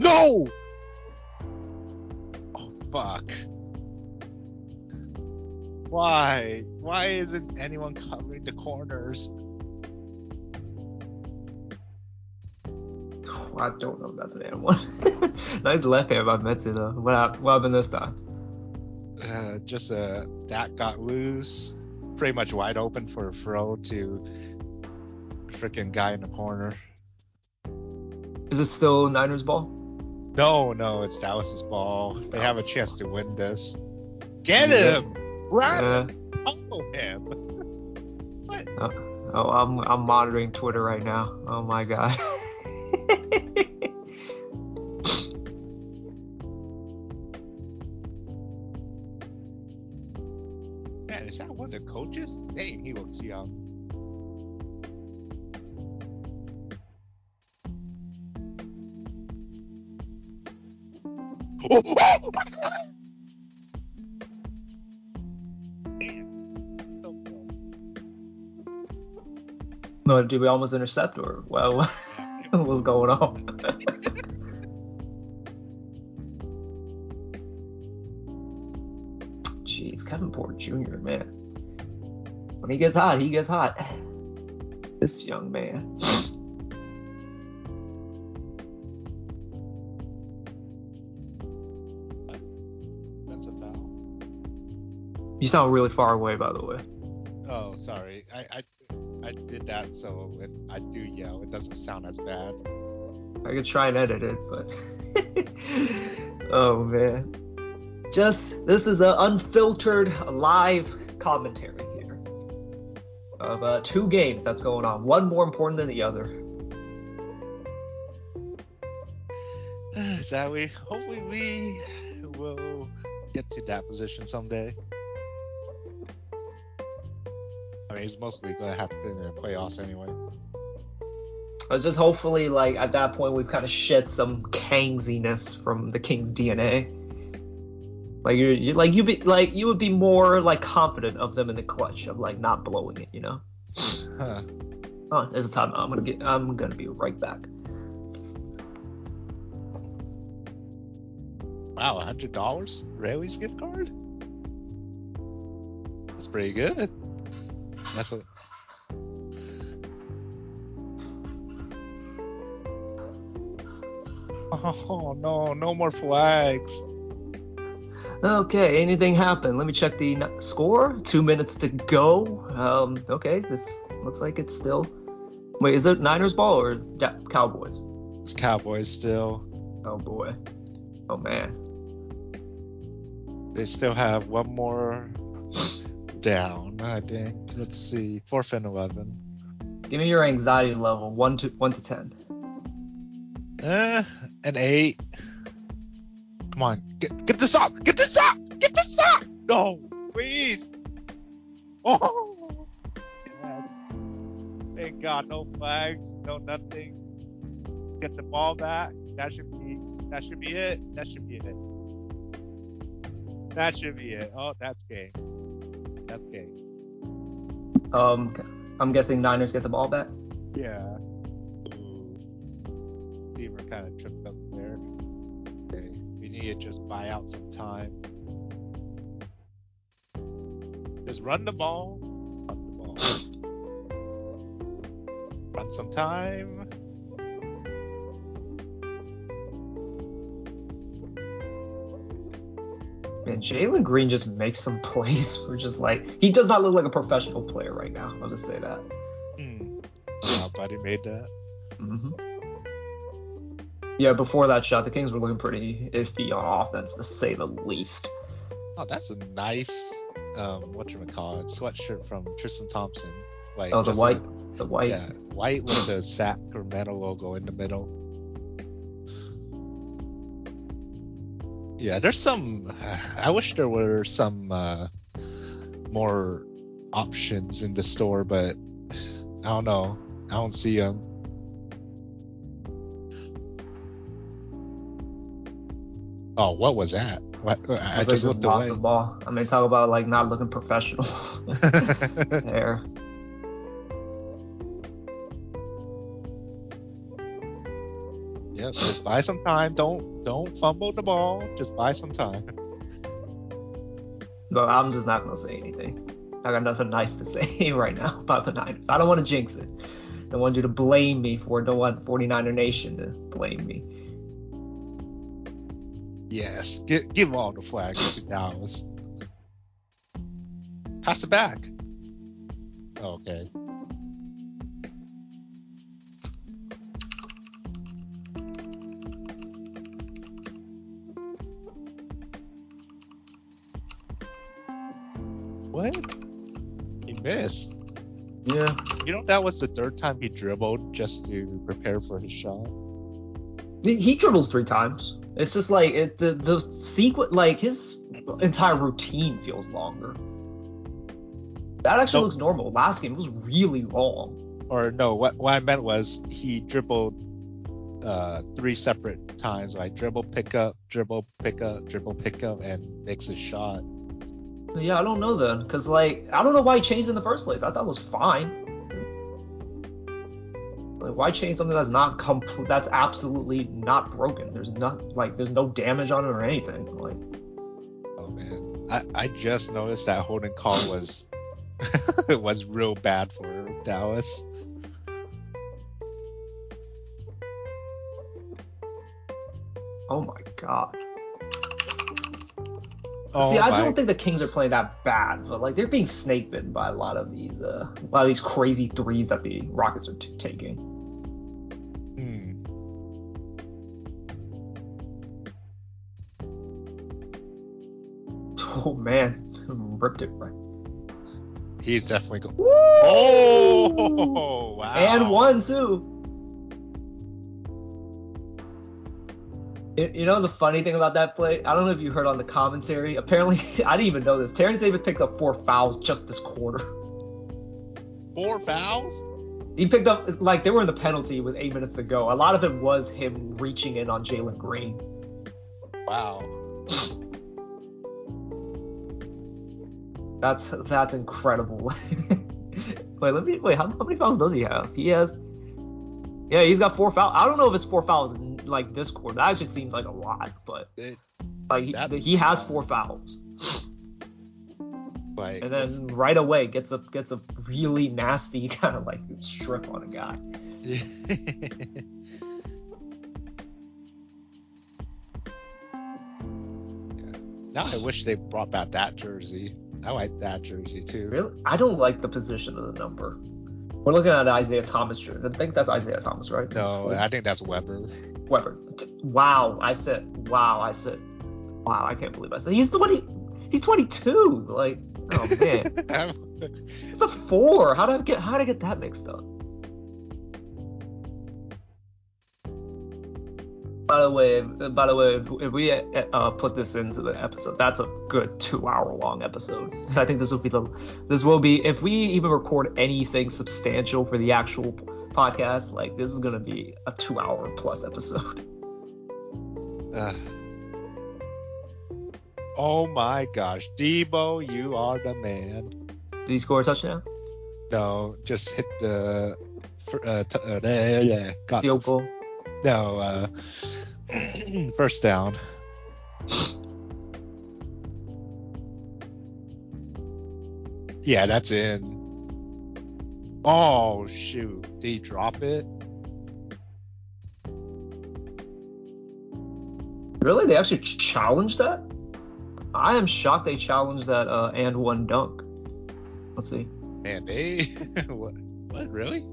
No! Oh, fuck. Why? Why isn't anyone covering the corners? Oh, I don't know if that's an animal. Nice left hand by Metsu, though. What happened this time? Just that got loose. Pretty much wide open for a throw to freaking guy in the corner. Is it still Niners ball? No, it's Dallas's ball. It's Dallas. They have a chance to win this. Get him! Grab him! Follow him! What? I'm monitoring Twitter right now. Oh my god. Man, is that one of the coaches? Dang, he looks young. No, did we almost intercept or well, what's going on? Jeez, Kevin Porter Jr., man. When he gets hot. This young man. You sound really far away, by the way. Oh, sorry. I did that, so if I do yell, it doesn't sound as bad. I could try and edit it, but... Oh, man. This is an unfiltered, live commentary here. Of two games that's going on. One more important than the other. Exactly. Hopefully we will get to that position someday. I mean, he's mostly going to have to be in the playoffs anyway. I was just hopefully, like, at that point, we've kind of shed some Kangsiness from the Kings' DNA. Like, you would be more, like, confident of them in the clutch of, like, not blowing it, you know? Huh. Oh, there's a timeout. I'm gonna be right back. Wow, $100? Rayleigh's gift card? That's pretty good. That's what. Oh, no. No more flags. Okay, anything happened? Let me check the score. 2 minutes to go. Okay, this looks like it's still... Wait, is it Niners ball or Cowboys? It's Cowboys still. Oh, boy. Oh, man. They still have one more down, I think. Let's see. Fourth and 11. Give me your anxiety level. 1 to 10. An 8. Come on. Get this up! Get this up! Get this up! No! Please! Oh! Yes. Thank God. No flags. No nothing. Get the ball back. That should be it. Oh, that's game. I'm guessing Niners get the ball back? Yeah. We're kind of tripped up there. Okay. We need to just buy out some time. Just run the ball. Run some time. Man, Jalen Green just makes some plays. We're just like, he does not look like a professional player right now. I'll just say that. Wow, Buddy made that. Mm-hmm. Yeah, before that shot, the Kings were looking pretty iffy on offense, to say the least. Oh, that's a nice, sweatshirt from Tristan Thompson. Like, oh, the white. Yeah, white with the Sacramento logo in the middle. Yeah, there's some... I wish there were some more options in the store, but I don't know. I don't see them. Oh, what was that? I just looked lost away. The ball. I mean, talk about like not looking professional. There. Yep, just buy some time. Don't fumble the ball. Just buy some time. But I'm just not gonna say anything. I got nothing nice to say right now about the Niners. I don't want to jinx it. I want you to blame me for it. Don't want 49er Nation to blame me. Yes, give all the flags to Dallas. Pass it back. Okay. What? He missed. Yeah. You know, that was the third time he dribbled just to prepare for his shot. He dribbles 3 times. It's just like the sequence, like his entire routine feels longer. That actually looks normal. Last game was really long. Or no, what I meant was he dribbled 3 separate times. Like dribble, pick up, and makes a shot. Yeah, I don't know then, because like I don't know why he changed in the first place. I thought it was fine. Like, why change something that's not complete? That's absolutely not broken. There's no damage on it or anything. Like, oh man, I just noticed that holding call was was real bad for Dallas. Oh my god. I don't think the Kings are playing that bad, but like they're being snake bitten by a lot of these crazy threes that the Rockets are taking. Oh man, ripped it right. He's definitely going. Woo! Oh wow! And 1-2. You know the funny thing about that play? I don't know if you heard on the commentary. Apparently, I didn't even know this. Terrence Davis picked up 4 fouls just this quarter. 4 fouls? He picked up, like, they were in the penalty with 8 minutes to go. A lot of it was him reaching in on Jalen Green. Wow. That's incredible. Wait, how many fouls does he have? He has... Yeah, he's got 4 fouls. I don't know if it's 4 fouls like this quarter. That just seems like a lot, but like he has 4 fouls. Like, and then right away gets a really nasty kind of like strip on a guy. Now I wish they brought back that jersey. I like that jersey too. Really? I don't like the position of the number. We're looking at Isaiah Thomas. I think that's Isaiah Thomas, right? No, I think that's Weber. Weber. Wow, I can't believe I said. He's 22. Like, oh man. It's a 4. How did I get that mixed up? By the way, if we put this into the episode, that's a good 2-hour-long episode. I think this will be if we even record anything substantial for the actual podcast, like this is gonna be a 2-hour-plus episode. Oh my gosh, Debo, you are the man. Did he score a touchdown? No, just hit the field goal. No, first down. Yeah, that's in. Oh, shoot. Did he drop it? Really? They actually challenged that? I am shocked they challenged that and one dunk. Let's see. And they... what? Really?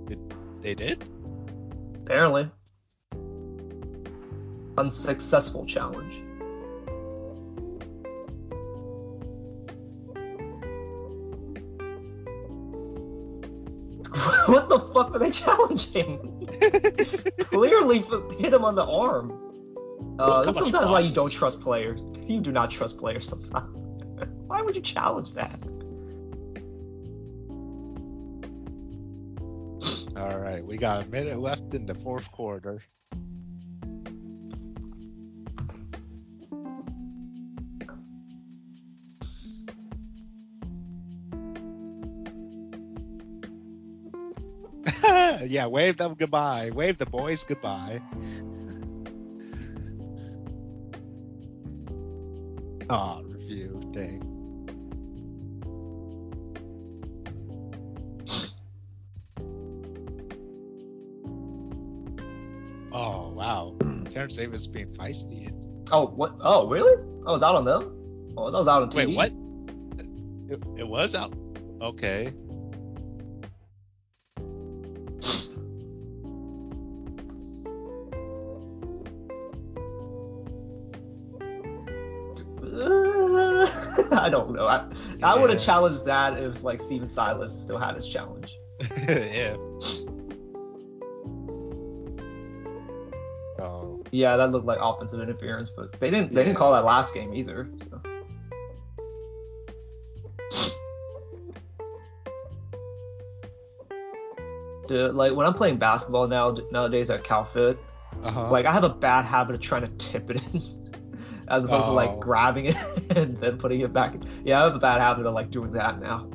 They did? Apparently. Unsuccessful challenge. What the fuck are they challenging? Clearly hit him on the arm. That's sometimes why you don't trust players. You do not trust players sometimes. Why would you challenge that? All right, we got a minute left in the fourth quarter. Yeah, wave them goodbye. Wave the boys goodbye. Oh, review thing. Oh, wow. Terrence Davis being feisty. Oh, what? Oh, really? I was out on them? Oh, that was out on TV. Wait, what? It was out? Okay. I don't know. I would have challenged that if like Steven Silas still had his challenge. Yeah. Oh. Yeah, that looked like offensive interference, but they didn't call that last game either. So. Dude, like when I'm playing basketball nowadays at CalFit, like I have a bad habit of trying to tip it in. As opposed to like grabbing it and then putting it back. Yeah, I have a bad habit of like doing that now.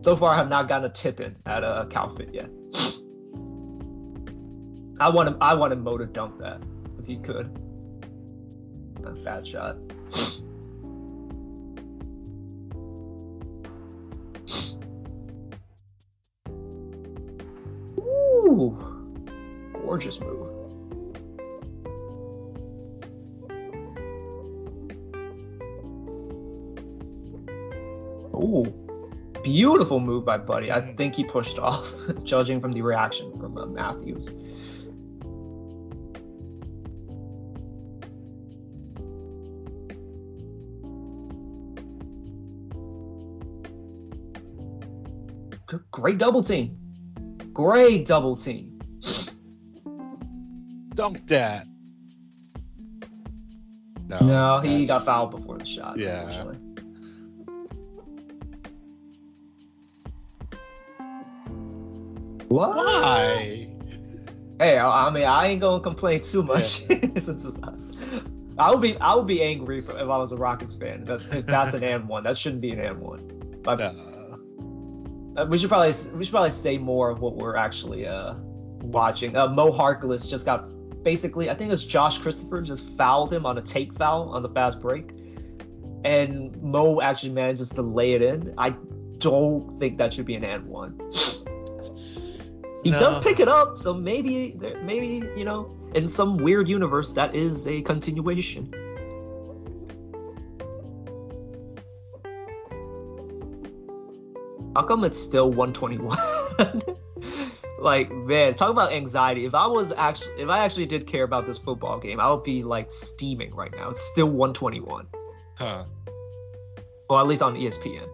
So far, I have not gotten a tip in at a CalFit yet. I wanted Mo to dump that if he could. That's a bad shot. Ooh, gorgeous move. Ooh, beautiful move by Buddy. I think he pushed off, judging from the reaction from Matthews. Great double team. Dunk that. No, he got fouled before the shot. Yeah. Actually. What? Why? Hey, I mean, I ain't gonna complain too much. Yeah. Since it's us. I would be angry if I was a Rockets fan. If that's an and one, that shouldn't be an and one. We should probably say more of what we're actually watching. Mo Harkless just got basically, I think it was Josh Christopher just fouled him on a take foul on the fast break, and Mo actually manages to lay it in. I don't think that should be an and one. He does pick it up, so maybe, you know, in some weird universe, that is a continuation. How come it's still 121? Like, man, talk about anxiety. If I actually did care about this football game, I would be like steaming right now. It's still 121. Huh. Well, at least on ESPN.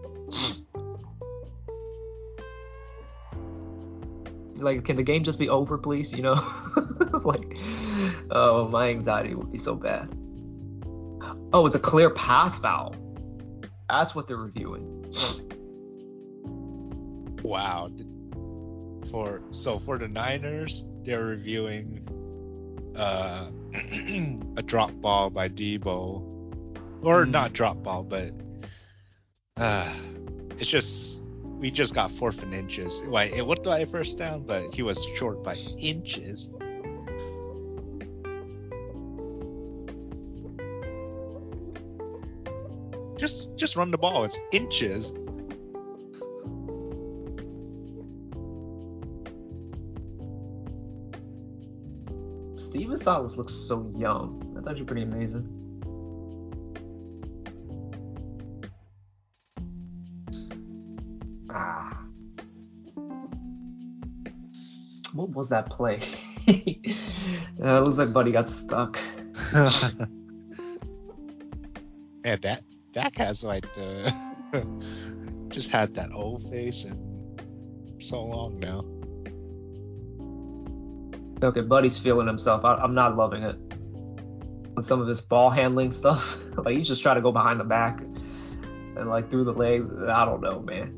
Like, can the game just be over, please? You know, like, oh, my anxiety would be so bad. Oh, it's a clear path foul. That's what they're reviewing. Wow. For the Niners, they're reviewing a drop ball by Debo, or not drop ball, but it's just we just got 4 inches. Like, it looked like a first down, but he was short by inches. Just run the ball. It's inches. Steven Silas looks so young. That's actually pretty amazing. Ah. What was that play? It looks like Buddy got stuck. And Dak has like the just had that old face and so long now. Okay, Buddy's feeling himself. I'm not loving it. And some of his ball handling stuff, like he's just trying to go behind the back and like through the legs. I don't know, man.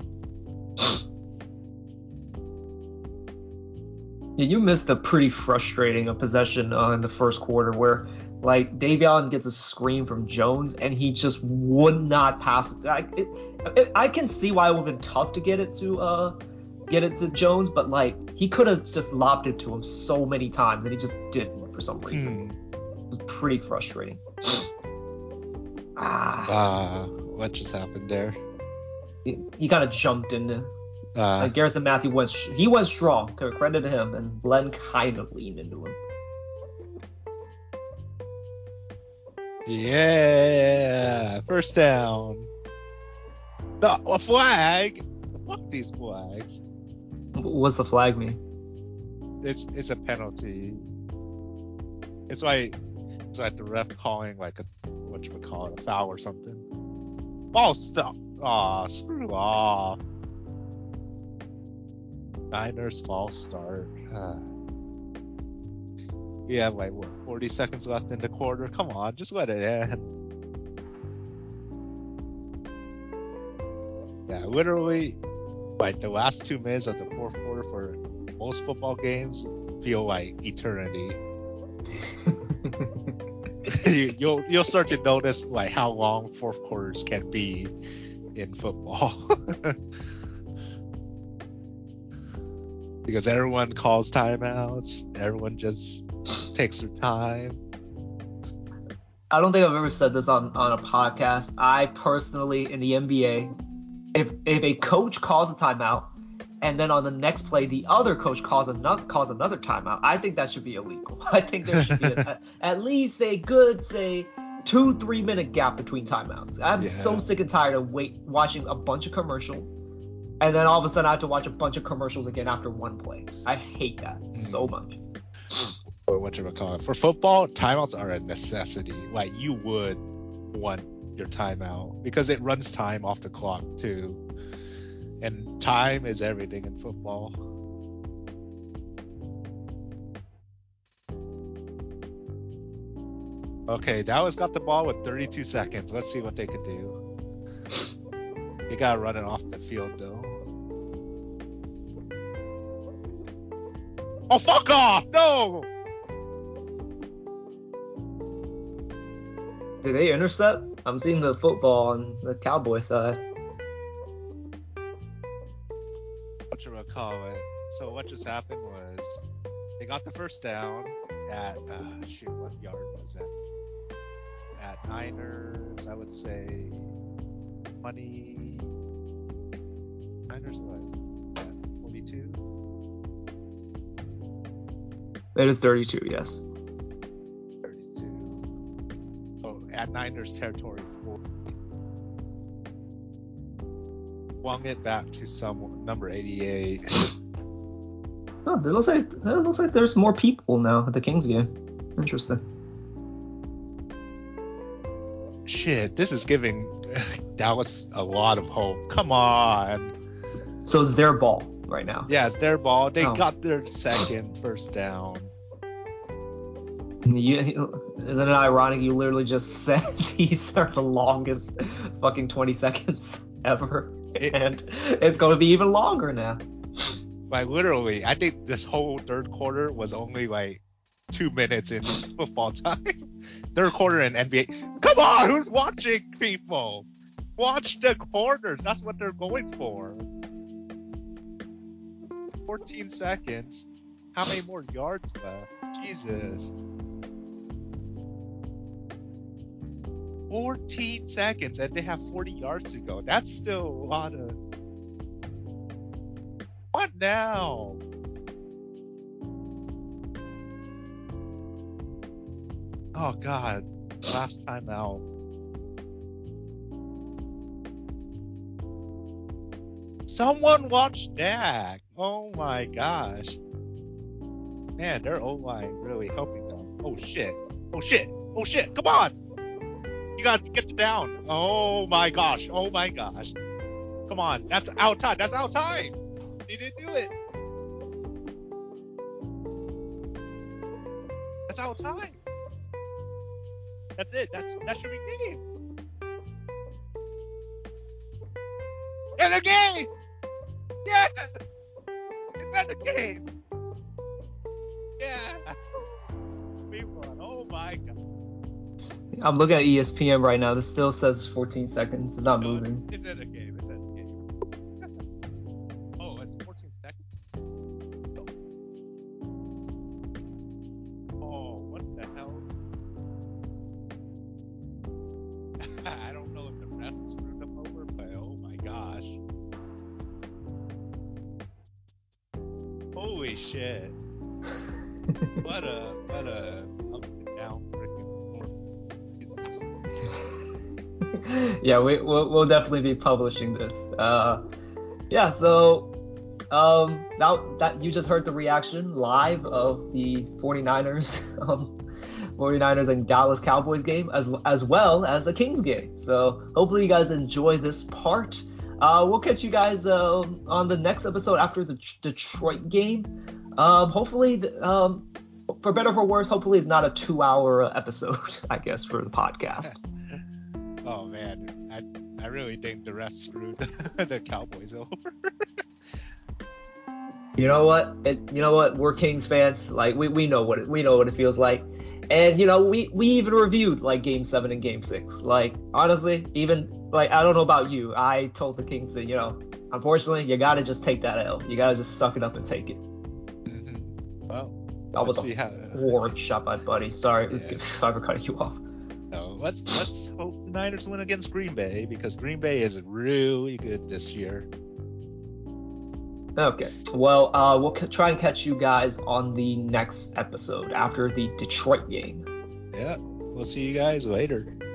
Yeah, you missed a pretty frustrating possession in the first quarter where like Davion gets a screen from Jones and he just would not pass it. I can see why it would have been tough to get it to Jones, but like he could have just lobbed it to him so many times and he just didn't for some reason. It was pretty frustrating. What just happened there? He kind of jumped into like Garrison Matthew was strong, credit to him, and Glenn kind of leaned into him. Yeah, first down. A flag. Fuck these flags. What's the flag mean? It's a penalty. It's like the ref calling like a foul or something. Ball stuck. Aw, screw off. Niners false start. We have 40 seconds left in the quarter. Come on, just let it end. Yeah, literally. Like the last 2 minutes of the fourth quarter for most football games feel like eternity. You'll start to notice like how long fourth quarters can be in football. Because everyone calls timeouts, everyone just takes their time. I don't think I've ever said this on a podcast. I personally, in the NBA, If a coach calls a timeout and then on the next play the other coach calls another timeout, I think that should be illegal. I think there should be at least a good 2-3 minute gap between timeouts. I'm so sick and tired of watching a bunch of commercials and then all of a sudden I have to watch a bunch of commercials again after one play. I hate that so much. For football, timeouts are a necessity. Like you would want your timeout because it runs time off the clock too, and time is everything in football. Okay, Dallas got the ball with 32 seconds. Let's see what they could do. You gotta run it off the field though. Oh, fuck off! No! Did they intercept? I'm seeing the football on the Cowboys side. So what just happened was they got the first down at what yard was that? At Niners, I would say 20. Niners what? 42. It is 32, yes. At Niners territory, swung it back to someone, number 88. Oh, it looks like there's more people now at the Kings game. Interesting. Shit, this is giving Dallas a lot of hope. Come on. So it's their ball right now. Yeah, it's their ball. They got their second first down. Isn't it ironic you literally just said these are the longest fucking 20 seconds ever, and it's going to be even longer now. Like, literally, I think this whole third quarter was only like 2 minutes in football time. Third quarter in NBA. Come on, who's watching, people? Watch the quarters. That's what they're going for. 14 seconds. How many more yards left? Jesus. 14 seconds and they have 40 yards to go. That's still a lot of... What now? Oh god, last time out. Someone watch Dak. Oh my gosh. Man, their O-line really helping them. Oh shit. Come on. You got to get the down. Oh my gosh. Come on. That's out time. They didn't do it. That's out time. That's it. That should be game. And a game. Yes. Is that a game? Yeah. We won. Oh my god. I'm looking at ESPN right now. This still says 14 seconds. It's not moving. It's in a game. Oh, it's 14 seconds? Oh, what the hell? I don't know if the refs screwed them over, but oh my gosh. Holy shit. What a Yeah, we'll definitely be publishing this. Now that you just heard the reaction live of the 49ers and Dallas Cowboys game, as well as the Kings game. So hopefully you guys enjoy this part. We'll catch you guys on the next episode after the Detroit game. Hopefully, for better or for worse, hopefully it's not a 2-hour episode, I guess, for the podcast. Oh man, I really think the refs screwed the Cowboys over. You know what? We're Kings fans. Like we know what it feels like, and we even reviewed like Game 7 and Game 6. Like honestly, even like I don't know about you, I told the Kings that unfortunately you gotta just take that L. You gotta just suck it up and take it. Mm-hmm. Well, that was a shot by Buddy. Sorry, yeah. Sorry for cutting you off. No, let's hope the Niners win against Green Bay, because Green Bay is really good this year. Okay, well, we'll try and catch you guys on the next episode after the Detroit game. Yeah, we'll see you guys later.